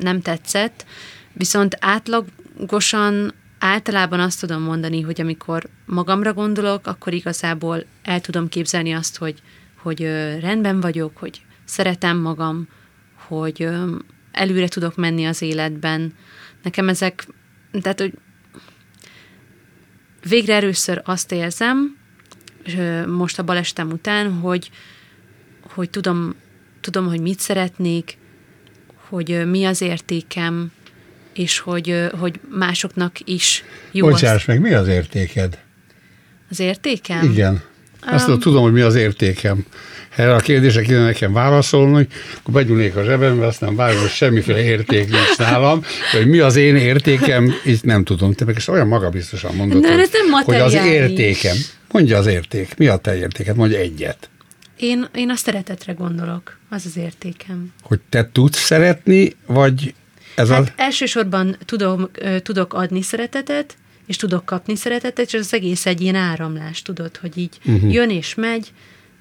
Nem tetszett, viszont átlagosan általában azt tudom mondani, hogy amikor magamra gondolok, akkor igazából el tudom képzelni azt, hogy rendben vagyok, hogy szeretem magam, hogy előre tudok menni az életben. Nekem ezek, tehát hogy végre először azt érzem, most a balesetem után, hogy tudom, hogy mit szeretnék, hogy mi az értékem, és hogy másoknak is jó. Bocsáss meg, mi az értéked? Az értékem? Igen. Azt tudom, hogy mi az értékem. Erre a kérdésre kéne nekem válaszolni, akkor begyúlnék a zsebembe, aztán várom, hogy semmiféle érték nincs nálam, hogy mi az én értékem, így nem tudom. Te meg ezt olyan magabiztosan mondod, hogy az értékem. Mondja az érték. Mi a te értéked? Mondja egyet. Én a szeretetre gondolok. Az az értékem. Hogy te tudsz szeretni, vagy ez hát az... Elsősorban tudok adni szeretetet, és tudok kapni szeretetet, és az egész egy ilyen áramlás, tudod, hogy így jön és megy,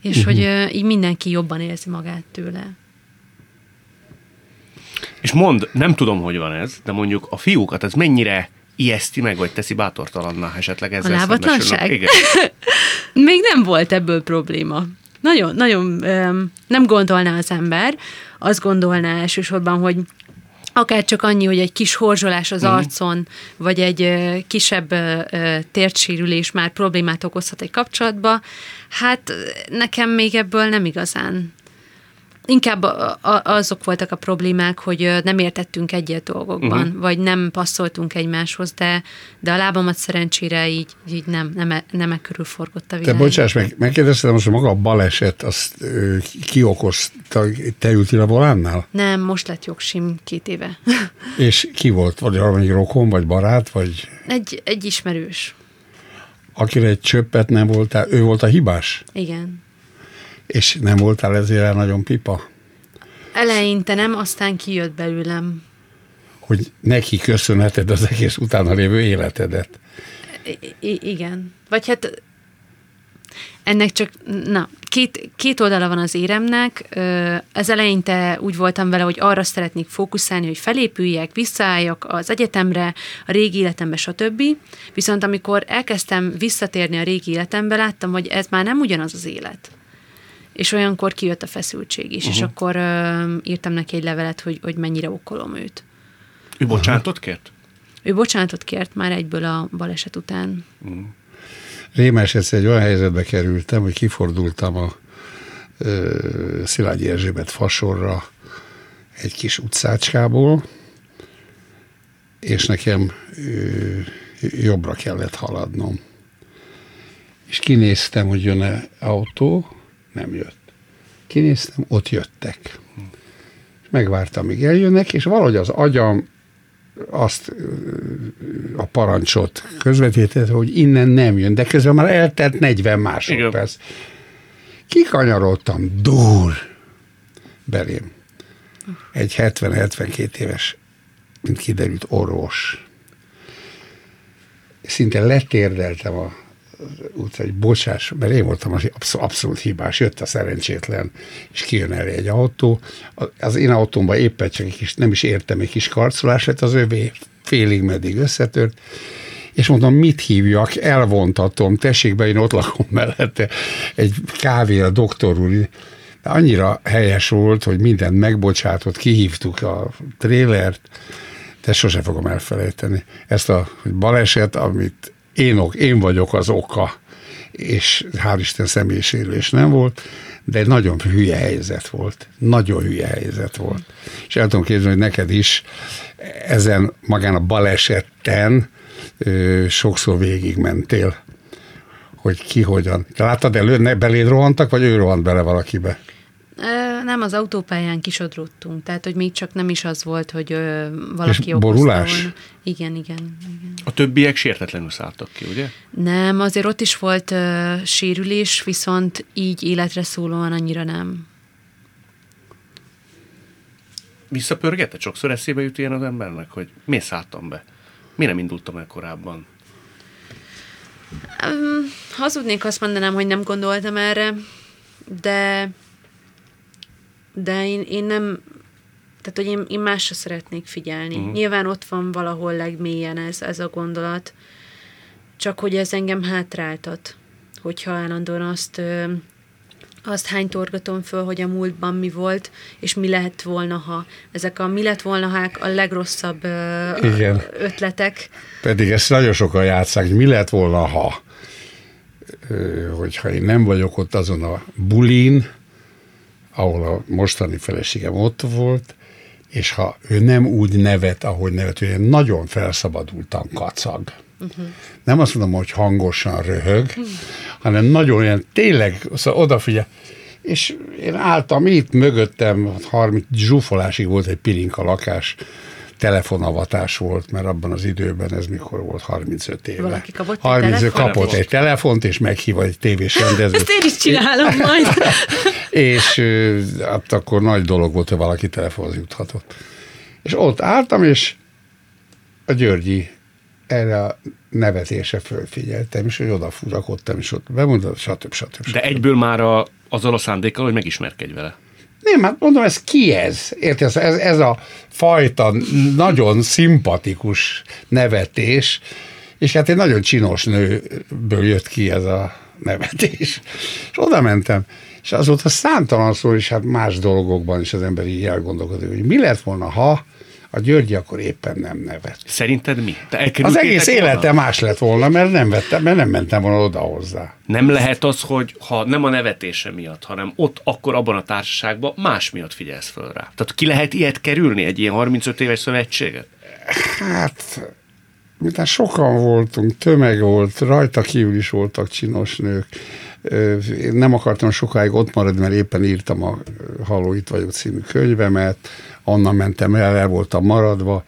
és hogy így mindenki jobban érzi magát tőle. És mondd, nem tudom, hogy van ez, de mondjuk a fiúkat, ez mennyire ijeszti meg, vagy teszi bátortalanná esetleg ezzel? A lábatlanság? Igen. Még nem volt ebből probléma. Nagyon, nagyon nem gondolná az ember, azt gondolná elsősorban, hogy akár csak annyi, hogy egy kis horzsolás az arcon, vagy egy kisebb térdsérülés már problémát okozhat egy kapcsolatba, hát nekem még ebből nem igazán. Inkább azok voltak a problémák, hogy nem értettünk egyet dolgokban, vagy nem passzoltunk egymáshoz, de a lábamat szerencsére így nem körül forgott a világ. Te bocsáss meg, megkérdeztem most, hogy maga a baleset, azt ki okozta, te ültél a volánnál? Nem, most lett jogsim 2 éve. És ki volt? Vagy valamelyik rokon, vagy barát, vagy? Egy ismerős. Akire egy csöppet nem voltál, ő volt a hibás? Igen. És nem voltál ezért nagyon pipa? Eleinte nem, aztán kijött belőlem. Hogy neki köszönheted az egész utána lévő életedet. Igen. Vagy hát ennek csak, na, két oldala van az éremnek. Az eleinte úgy voltam vele, hogy arra szeretnék fókuszálni, hogy felépüljek, visszaálljak az egyetemre, a régi életembe, stb. Viszont amikor elkezdtem visszatérni a régi életembe, láttam, hogy ez már nem ugyanaz az élet. És olyankor kijött a feszültség is, és akkor írtam neki egy levelet, hogy mennyire okkolom őt. Ő bocsánatot kért? Ő bocsánatot kért már egyből a baleset után. Rémes, egyszer egy olyan helyzetbe kerültem, hogy kifordultam a Szilágyi Erzsébet fasorra egy kis utcácskából, és nekem jobbra kellett haladnom. És kinéztem, hogy jön-e autó, nem jött. Kinéztem, ott jöttek. És megvártam, míg eljönnek, és valahogy az agyam azt a parancsot közvetített, hogy innen nem jön, de közben már eltelt 40 másodperc. Kikanyarodtam, dur, belém. Egy 70-72 éves, mint kiderült, orvos. Szinte letérdeltem a utca, hogy bocsás, mert én voltam az abszolút hibás, jött a szerencsétlen, és kijön elé egy autó. Az én autómban éppen csak nem is értem, egy kis karcolás lett, az övé félig meddig összetört, és mondom, mit hívjak, elvontatom, tessék be, én ott lakom mellette, egy kávé a doktor úr. De annyira helyes volt, hogy mindent megbocsátott, kihívtuk a trélert, de sose fogom elfelejteni. Ezt a baleset, amit én vagyok az oka, és hál' Isten személyisérülés nem volt, de egy nagyon hülye helyzet volt. Nagyon hülye helyzet volt. És el tudom képzelni, hogy neked is ezen, magán a balesetten sokszor végigmentél, hogy ki hogyan. Te láttad előtt, beléd rohantak, vagy ő rohant bele valakibe? Nem, az autópályán kisodródtunk, tehát hogy még csak nem is az volt, hogy valaki okozta borulás? Volna. Igen. A többiek sértetlenül szálltak ki, ugye? Nem, azért ott is volt sérülés, viszont így életre szólóan annyira nem. Visszapörgetett? Sokszor eszébe jut ilyen az embernek, hogy miért szálltam be? Miért nem indultam el korábban? Hazudnék, azt mondanám, hogy nem gondoltam erre, de én nem, tehát hogy én másra szeretnék figyelni. Nyilván ott van valahol legmélyen ez a gondolat, csak hogy ez engem hátráltat, hogyha állandóan azt hány torgatom föl, hogy a múltban mi volt, és mi lett volna, ha. Ezek a mi lett volna, ha a legrosszabb ötletek. Pedig ezt nagyon sokan játsszák, hogy mi lett volna, ha. Hogyha én nem vagyok ott azon a bulin, ahol a mostani feleségem ott volt, és ha ő nem úgy nevet, ahogy nevet, én nagyon felszabadultan kacag. Nem azt mondom, hogy hangosan röhög, hanem nagyon ilyen, tényleg odafigyel. És én álltam itt mögöttem, 30 zsúfolásig volt egy pirinka lakás, telefonavatás volt, mert abban az időben ez mikor volt, 35 éve. Valaki kapott 35 kapott egy telefont, és meghívott egy tévés rendezvényt. Ezt én is csinálom majd. És hát akkor nagy dolog volt, hogy valaki telefonhoz juthatott. És ott álltam, és a Györgyi erre a nevetésre fölfigyeltem, és hogy odafurakodtam, és ott bemondtam, stb. De egyből már azzal a szándékkal, hogy megismerkedj vele. Nem, hát mondom, ez ki ez? Érted? Ez a fajta nagyon szimpatikus nevetés, és hát egy nagyon csinos nőből jött ki ez a nevetés. És oda mentem, és azóta számtalan szó, és hát más dolgokban is az ember így elgondolkodik, hogy mi lett volna, ha a Györgyi akkor éppen nem nevet. Szerinted mi? Az egész élete más lett volna, mert nem mentem volna oda hozzá. Nem lehet az, hogy ha nem a nevetése miatt, hanem ott, akkor abban a társaságban más miatt figyelsz föl rá. Tehát ki lehet ilyet kerülni, egy ilyen 35 éves szövetséget? Hát, miután sokan voltunk, tömeg volt, rajta kívül is voltak csinos nők. Én nem akartam sokáig ott maradni, mert éppen írtam a Halló, itt vagyok című könyvemet, onnan mentem el voltam maradva.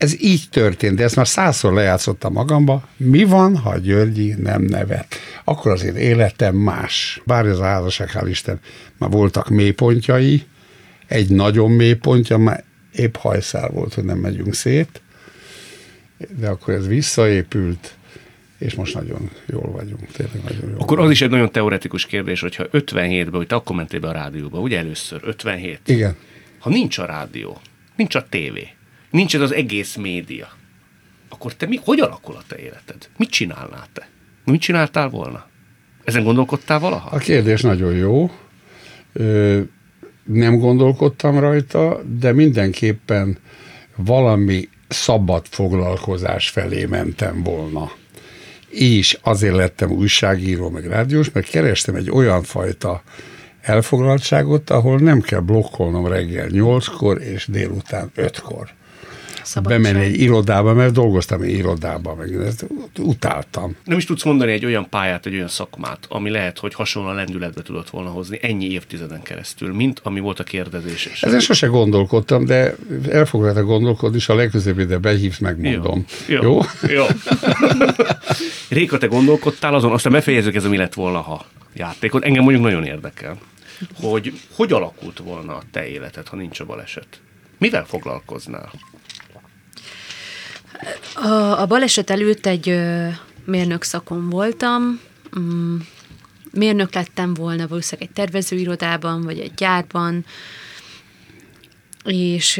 Ez így történt, de ezt már 100-szor lejátszottam magamba. Mi van, ha Györgyi nem nevet? Akkor azért életem más. Bár ez a házasság, hál' Isten, már voltak mélypontjai, egy nagyon mélypontja, már épp hajszál volt, hogy nem megyünk szét, de akkor ez visszaépült, és most nagyon jól vagyunk. Tényleg nagyon jól akkor vagyunk. Az is egy nagyon teoretikus kérdés, hogyha 57-ben, hogy te akkor mentél be a rádióba, ugye először, 57? Igen. Ha nincs a rádió, nincs a tévé, nincs ez az egész média, akkor te hogy alakul a te életed? Mit csinálnál te? Mit csináltál volna? Ezen gondolkodtál valaha? A kérdés nagyon jó. Nem gondolkodtam rajta, de mindenképpen valami szabad foglalkozás felé mentem volna. És azért lettem újságíró, meg rádiós, mert kerestem egy olyan fajta elfoglaltságot, ahol nem kell blokkolnom reggel 8-kor és délután 5-kor. Bemenni egy irodába, mert dolgoztam egy irodában, meg ezt utáltam. Nem is tudsz mondani egy olyan pályát, egy olyan szakmát, ami lehet, hogy hasonlóan lendületbe tudott volna hozni ennyi évtizeden keresztül, mint ami volt a kérdezés. Ezen sose gondolkodtam, de elfoglaltak gondolkodni, és a legközebb ide behívsz, megmondom. Jó? Jó. Réka, te gondolkodtál azon, aztán befejezzük, ez mi lett volna, ha játékod. Engem mondjuk nagyon érdekel, hogy alakult volna a te életed, ha nincs a baleset. Mivel foglalkoznál? A baleset előtt egy mérnök szakon voltam, mérnök lettem volna valószínűleg egy tervezőirodában, vagy egy gyárban, és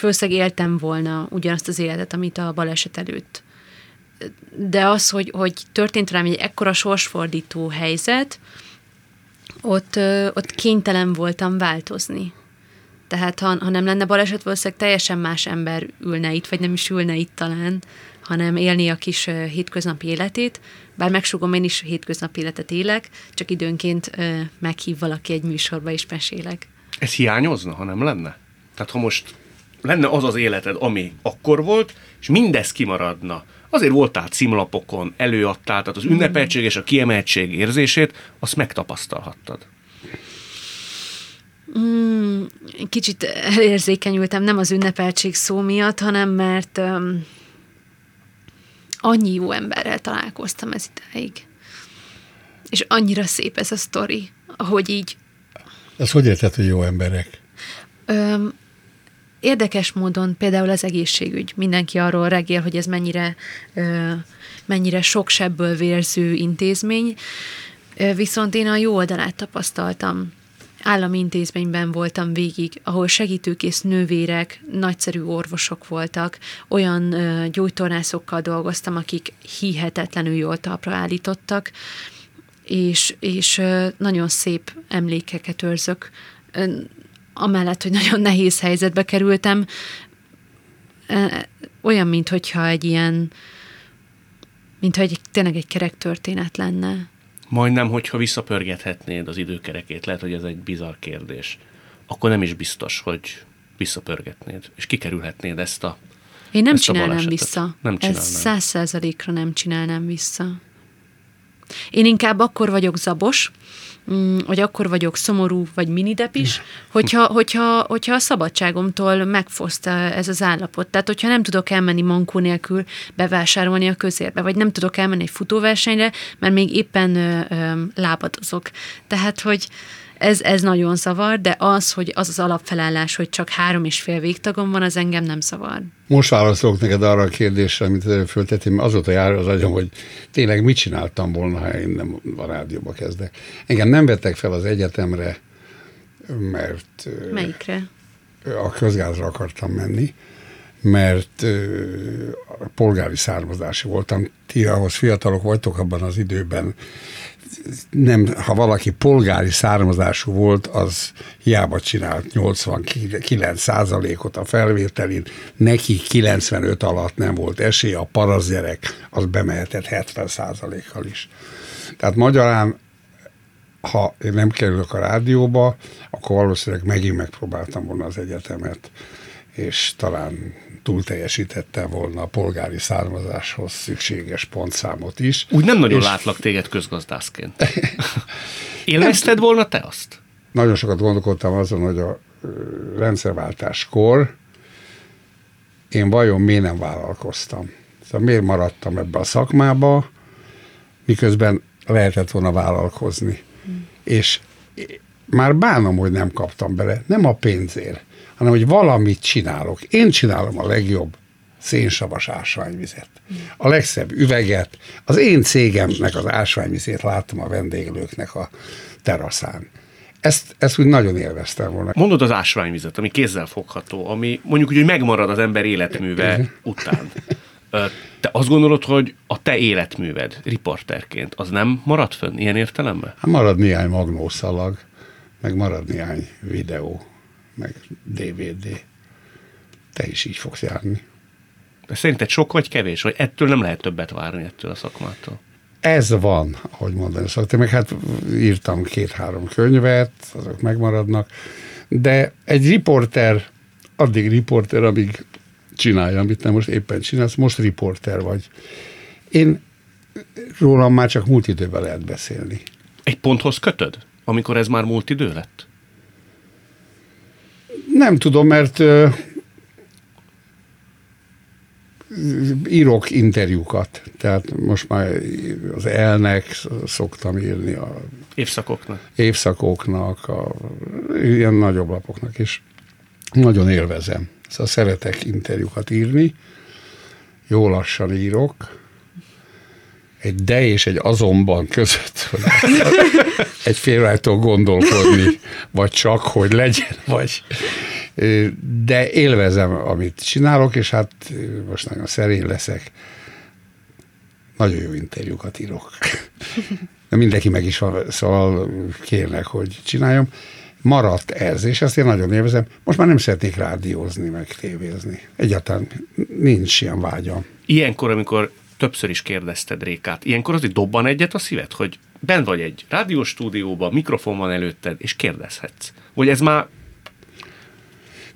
valószínűleg éltem volna ugyanazt az életet, amit a baleset előtt. De az, hogy történt rám egy ekkora sorsfordító helyzet, ott kénytelen voltam változni. Tehát ha nem lenne baleset, valószínűleg teljesen más ember ülne itt, vagy nem is ülne itt talán, hanem élni a kis hétköznapi életét. Bár megsúgom, én is hétköznapi életet élek, csak időnként meghív valaki egy műsorba és mesélek. Ez hiányozna, ha nem lenne? Tehát ha most lenne az az életed, ami akkor volt, és mindez kimaradna. Azért voltál címlapokon, előadtál, tehát az ünnepeltség és a kiemeltség érzését, azt megtapasztalhattad. Kicsit elérzékenyültem, nem az ünnepeltség szó miatt, hanem mert annyi jó emberrel találkoztam ez idáig. És annyira szép ez a sztori, ahogy így... Ez hogy érted, hogy jó emberek? Érdekes módon például az egészségügy. Mindenki arról reggél, hogy ez mennyire sok sebből vérző intézmény. Viszont én a jó oldalát tapasztaltam. Állami intézményben voltam végig, ahol segítőkész nővérek, nagyszerű orvosok voltak, olyan gyógytornászokkal dolgoztam, akik hihetetlenül jól talpra állítottak, és nagyon szép emlékeket őrzök. Amellett, hogy nagyon nehéz helyzetbe kerültem, olyan, mintha tényleg egy kerek történet lenne. Majdnem, hogyha visszapörgethetnéd az időkerekét, lehet, hogy ez egy bizarr kérdés, akkor nem is biztos, hogy visszapörgetnéd, és kikerülhetnéd ezt a én nem csinálnám vissza. Nem csinálnám. Ez 100%-ra nem csinálnám vissza. Én inkább akkor vagyok zabos, vagy akkor vagyok szomorú, vagy minidepis, hogyha a szabadságomtól megfoszta ez az állapot. Tehát, hogyha nem tudok elmenni mankó nélkül bevásárolni a közérbe, vagy nem tudok elmenni egy futóversenyre, mert még éppen lábadozok. Tehát, hogy ez nagyon zavar, de az, hogy az az alapfelállás, hogy csak 3,5 végtagom van, az engem nem zavar. Most válaszolok neked arra a kérdésre, amit az előbb föltettem, mert azóta jár az agyam, hogy tényleg mit csináltam volna, ha én nem a rádióba kezdek. Engem nem vettek fel az egyetemre, mert... Melyikre? A közgázra akartam menni, mert polgári származású voltam. Ti ahhoz fiatalok vagytok abban az időben. Nem, ha valaki polgári származású volt, az hiába csinált 89%-ot a felvételin, neki 95 alatt nem volt esély, a paraszgyerek az bemehetett 70%-kal is. Tehát magyarán, ha én nem kerülök a rádióba, akkor valószínűleg megint megpróbáltam volna az egyetemet, és talán túl teljesítette volna a polgári származáshoz szükséges pontszámot is. Úgy nem nagyon látlak téged közgazdászként. Élvezted volna te azt? Nagyon sokat gondolkodtam azon, hogy a rendszerváltáskor én vajon miért nem vállalkoztam? Szóval miért maradtam ebbe a szakmába, miközben lehetett volna vállalkozni. És már bánom, hogy nem kaptam bele, nem a pénzért, hanem, hogy valamit csinálok. Én csinálom a legjobb szénsavas ásványvizet, a legszebb üveget, az én cégemnek az ásványvizét láttam a vendéglőknek a teraszán. Ezt úgy nagyon élveztem volna. Mondod az ásványvizet, ami kézzel fogható, ami mondjuk úgy, hogy megmarad az ember életműve után. Te azt gondolod, hogy a te életműved riporterként az nem marad fönn ilyen értelemben? Hát marad néhány magnószalag, meg marad néhány videó, meg DVD. Te is így fogsz járni. De szerinted sok vagy kevés? Vagy ettől nem lehet többet várni, ettől a szakmától? Ez van, ahogy mondani szoktam. Meg hát írtam 2-3 könyvet, azok megmaradnak. De egy riporter, addig riporter, amíg csinálja, amit nem most éppen csinálsz, most riporter vagy. Én rólam már csak múlt időben lehet beszélni. Egy ponthoz kötöd, amikor ez már múlt idő lett? Nem tudom, mert írok interjúkat, tehát most már az elnek szoktam írni a évszakoknak, a ilyen nagyobb lapoknak, és nagyon élvezem. Szóval szeretek interjúkat írni, jól lassan írok, egy de és egy azonban között, egy fél órától gondolkodni, vagy csak, hogy legyen, vagy... De élvezem, amit csinálok, és hát most nagyon szerény leszek. Nagyon jó interjúkat írok. De mindenki meg is van, szóval kérnek, hogy csináljam. Maradt ez, és ezt én nagyon élvezem. Most már nem szeretnék rádiózni, meg tévézni. Egyáltalán nincs ilyen vágyam. Ilyenkor, amikor többször is kérdezted Rékát, ilyenkor azért dobban egyet a szíved, hogy benn vagy egy rádiós stúdióban, mikrofon van előtted, és kérdezhetsz. Vagy ez már...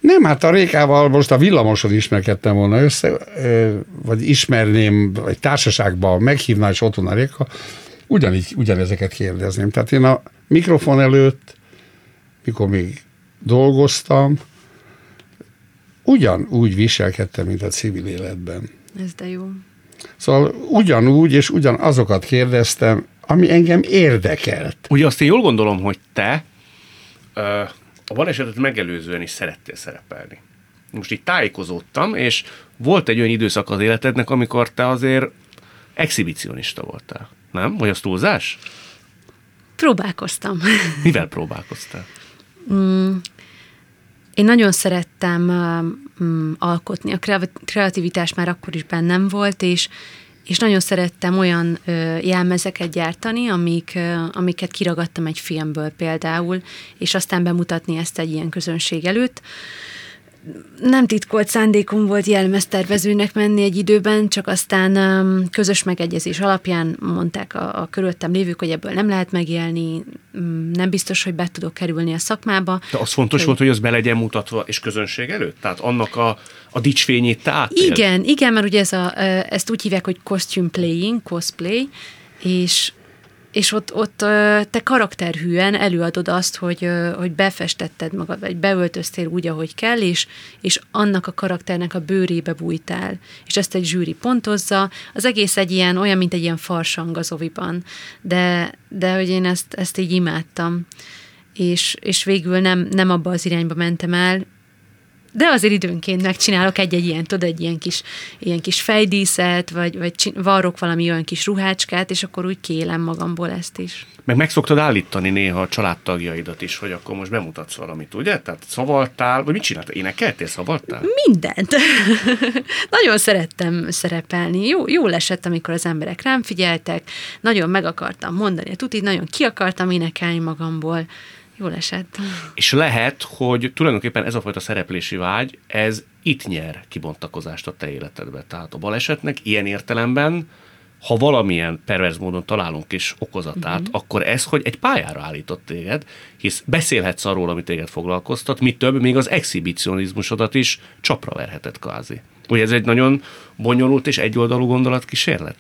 Nem, hát a Rékával most a villamoson ismerkedtem volna össze, vagy ismerném, vagy társaságban meghívná, és ott van a Réka, ugyanezeket kérdezném. Tehát én a mikrofon előtt, mikor még dolgoztam, ugyanúgy viselkedtem, mint a civil életben. Ez de jó. Szóval ugyanúgy, és ugyanazokat kérdeztem, ami engem érdekelt. Ugye azt én jól gondolom, hogy te... A balesetet megelőzően is szerettél szerepelni. Most így tájékozódtam, és volt egy olyan időszak az életednek, amikor te azért exhibicionista voltál, nem? Vagy az túlzás? Próbálkoztam. Mivel próbálkoztál? Én nagyon szerettem alkotni. A kreativitás már akkor is bennem volt, és nagyon szerettem olyan jelmezeket gyártani, amiket kiragadtam egy filmből például, és aztán bemutatni ezt egy ilyen közönség előtt. Nem titkolt szándékom volt jelmeztervezőnek menni egy időben, csak aztán közös megegyezés alapján mondták a körülöttem lévők, hogy ebből nem lehet megélni, nem biztos, hogy be tudok kerülni a szakmába. De az fontos volt, hogy az be legyen mutatva és közönség előtt? Tehát annak a dicsfényét te átél? Igen, mert ugye ezt úgy hívják, hogy cosplay, és ott te karakterhűen előadod azt, hogy befestetted magad, vagy beöltöztél úgy, ahogy kell, és annak a karakternek a bőrébe bújtál. És ezt egy zsűri pontozza. Az egész egy ilyen, olyan, mint egy ilyen farsang az oviban. De hogy én ezt így imádtam. És végül nem abba az irányba mentem el, de azért időnként megcsinálok egy-egy ilyen, egy ilyen kis fejdíszet, vagy varrok valami olyan kis ruhácskát, és akkor úgy kiélem magamból ezt is. Meg szoktad állítani néha a családtagjaidat is, hogy akkor most bemutatsz valamit, ugye? Tehát szavaltál, vagy mit csináltál? Énekeltél, szavaltál? Mindent. Nagyon szerettem szerepelni. Jól esett, amikor az emberek rám figyeltek. Nagyon meg akartam mondani a tutit, nagyon ki akartam énekelni magamból. Jól esett. És lehet, hogy tulajdonképpen ez a fajta szereplési vágy, ez itt nyer kibontakozást a te életedbe. Tehát a balesetnek ilyen értelemben, ha valamilyen perverz módon találunk is okozatát, akkor ez, hogy egy pályára állított téged, hisz beszélhetsz arról, amit téged foglalkoztat, mi több, még az exhibicionizmusodat is csapra verheted kvázi. Ugye ez egy nagyon bonyolult és egyoldalú gondolatkísérlet?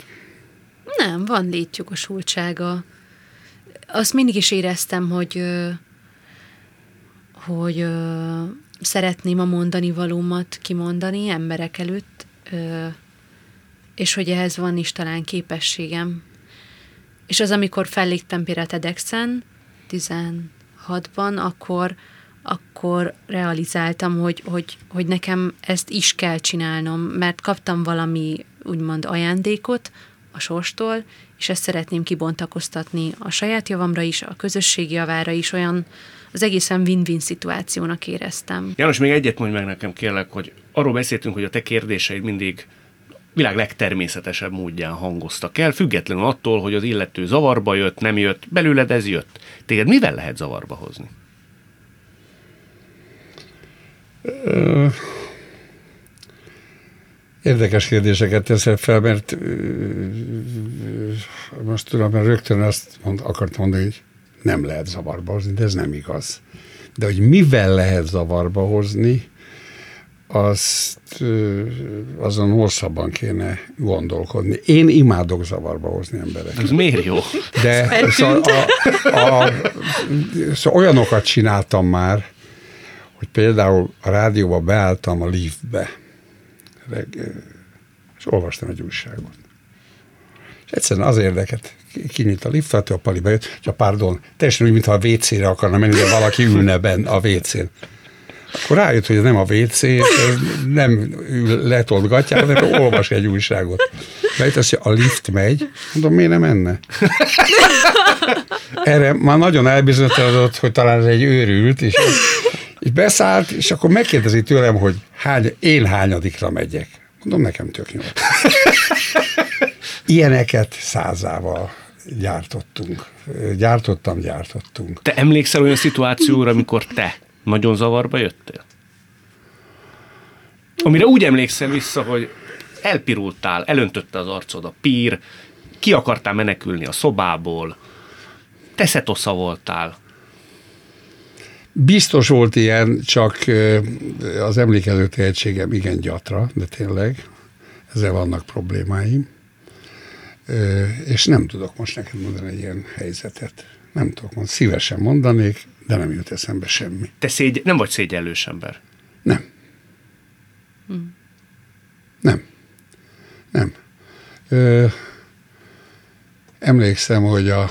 Nem, van létjogosultsága. Azt mindig is éreztem, hogy szeretném a mondani valómat kimondani emberek előtt, és hogy ehhez van is talán képességem. És az, amikor felléptem például TEDx-en 16-ban, akkor realizáltam, hogy nekem ezt is kell csinálnom, mert kaptam valami úgymond ajándékot a sorstól, és ezt szeretném kibontakoztatni a saját javamra is, a közösség javára is, olyan az egészen win-win szituációnak éreztem. János, még egyet mondj meg nekem, kérlek, hogy arról beszéltünk, hogy a te kérdéseid mindig világ legtermészetesebb módján hangoztak el, függetlenül attól, hogy az illető zavarba jött, nem jött, belőled ez jött. Téged mivel lehet zavarba hozni? Érdekes kérdéseket teszek fel, mert most tudom, mert rögtön azt akartam mondani, hogy nem lehet zavarba hozni, de ez nem igaz. De hogy mivel lehet zavarba hozni, azt azon hosszabban kéne gondolkodni. Én imádok zavarba hozni embereket. Ez miért jó? De szóval olyanokat csináltam már, hogy például a rádióba beálltam a liftbe, és olvastam egy újságot. És egyszerűen az érdekelt, kinyit a liftet, a Pali bejött, hogy pardon, teljesen úgy, mintha a WC-re akarna menni, de valaki ülne benn a WC-n. Akkor rájött, hogy ez nem a WC, nem ül letolt gatyára, hanem olvas egy újságot. Mert azt, hogy a lift megy, mondom, miért nem menne? Erre már nagyon elbizonyosodott, hogy talán ez egy őrült, és beszállt, és akkor megkérdezi tőlem, hogy én hányadikra megyek. Mondom, nekem tök nyolc. Ilyeneket 100-ával gyártottunk. Te emlékszel olyan szituációra, amikor te nagyon zavarba jöttél? Amire úgy emlékszem vissza, hogy elpirultál, elöntötte az arcod a pír, ki akartál menekülni a szobából, teszetosza voltál. Biztos volt ilyen, csak az emlékező tehetségem igen gyatra, de tényleg ezzel vannak problémáim. És nem tudok most neked mondani egy ilyen helyzetet. Nem tudok mondani, szívesen mondanék, de nem jut eszembe semmi. Te nem vagy szégyellős ember? Nem. Nem. Emlékszem, hogy a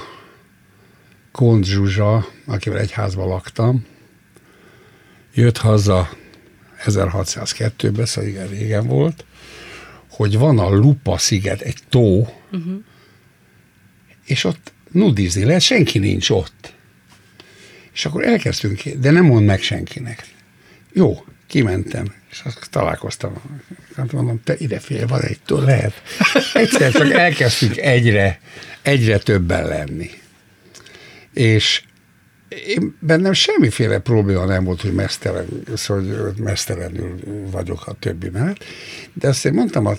Koncz Zsuzsa, akivel egy házban laktam, jött haza 1602-ben, szóval igen, régen volt, hogy van a Lupa-sziget, egy tó, és ott nudizni lehet, senki nincs ott. És akkor elkezdtünk, de nem mond meg senkinek. Jó, kimentem, és azt találkoztam. Mondom, te idefél, van egy tó, lehet. Egyszer csak elkezdtünk egyre többen lenni. És bennem semmiféle probléma nem volt, hogy mesztelenül vagyok a többi mellett. De azt én mondtam,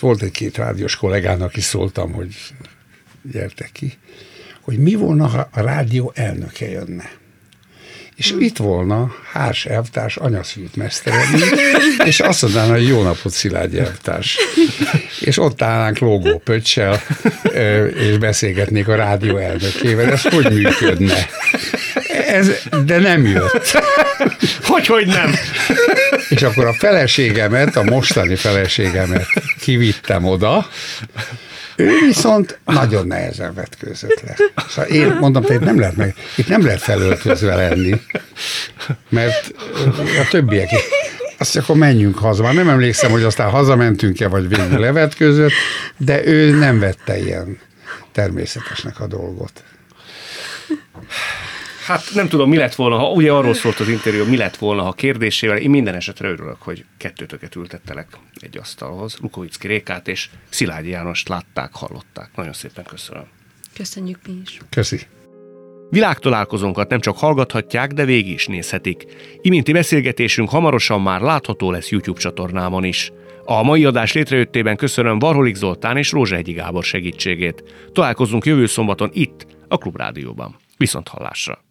volt egy-két rádiós kollégának is szóltam, hogy gyertek ki, hogy mi volna, ha a rádió elnöke jönne. És itt volna Hárs elvtárs, anyaszült mesztelenül, és azt mondaná, hogy jó napot, Szilágyi elvtárs. És ott állnánk lógó pöccsel, és beszélgetnék a rádió elnökével. Ez hogy működne? De nem jött. Hogy nem? És akkor a feleségemet, a mostani feleségemet kivittem oda, ő viszont nagyon nehezen vetkőzött le. Szóval én mondom, hogy itt nem lehet felöltözve lenni, mert a többiek is. Azt akkor menjünk haza. Már nem emlékszem, hogy aztán hazamentünk-e, vagy végül levetkőzött, de ő nem vette ilyen természetesnek a dolgot. Hát nem tudom, mi lett volna, ha ugye arról szólt az interjú, mi lett volna, ha kérdésével. Én minden esetre örülök, hogy kettőtöket ültettelek egy asztalhoz. Lukovicski Rékát és Szilágyi Jánost látták, hallották. Nagyon szépen köszönöm. Köszönjük mi is. Köszi. Világtalálkozónkat nem csak hallgathatják, de végig is nézhetik. Iminti beszélgetésünk hamarosan már látható lesz YouTube csatornámon is. A mai adás létrejöttében köszönöm Varholik Zoltán és Rózsahegyi Gábor segítségét. Találkozunk jövő szombaton itt, a Klubrádióban. Viszont hallásra!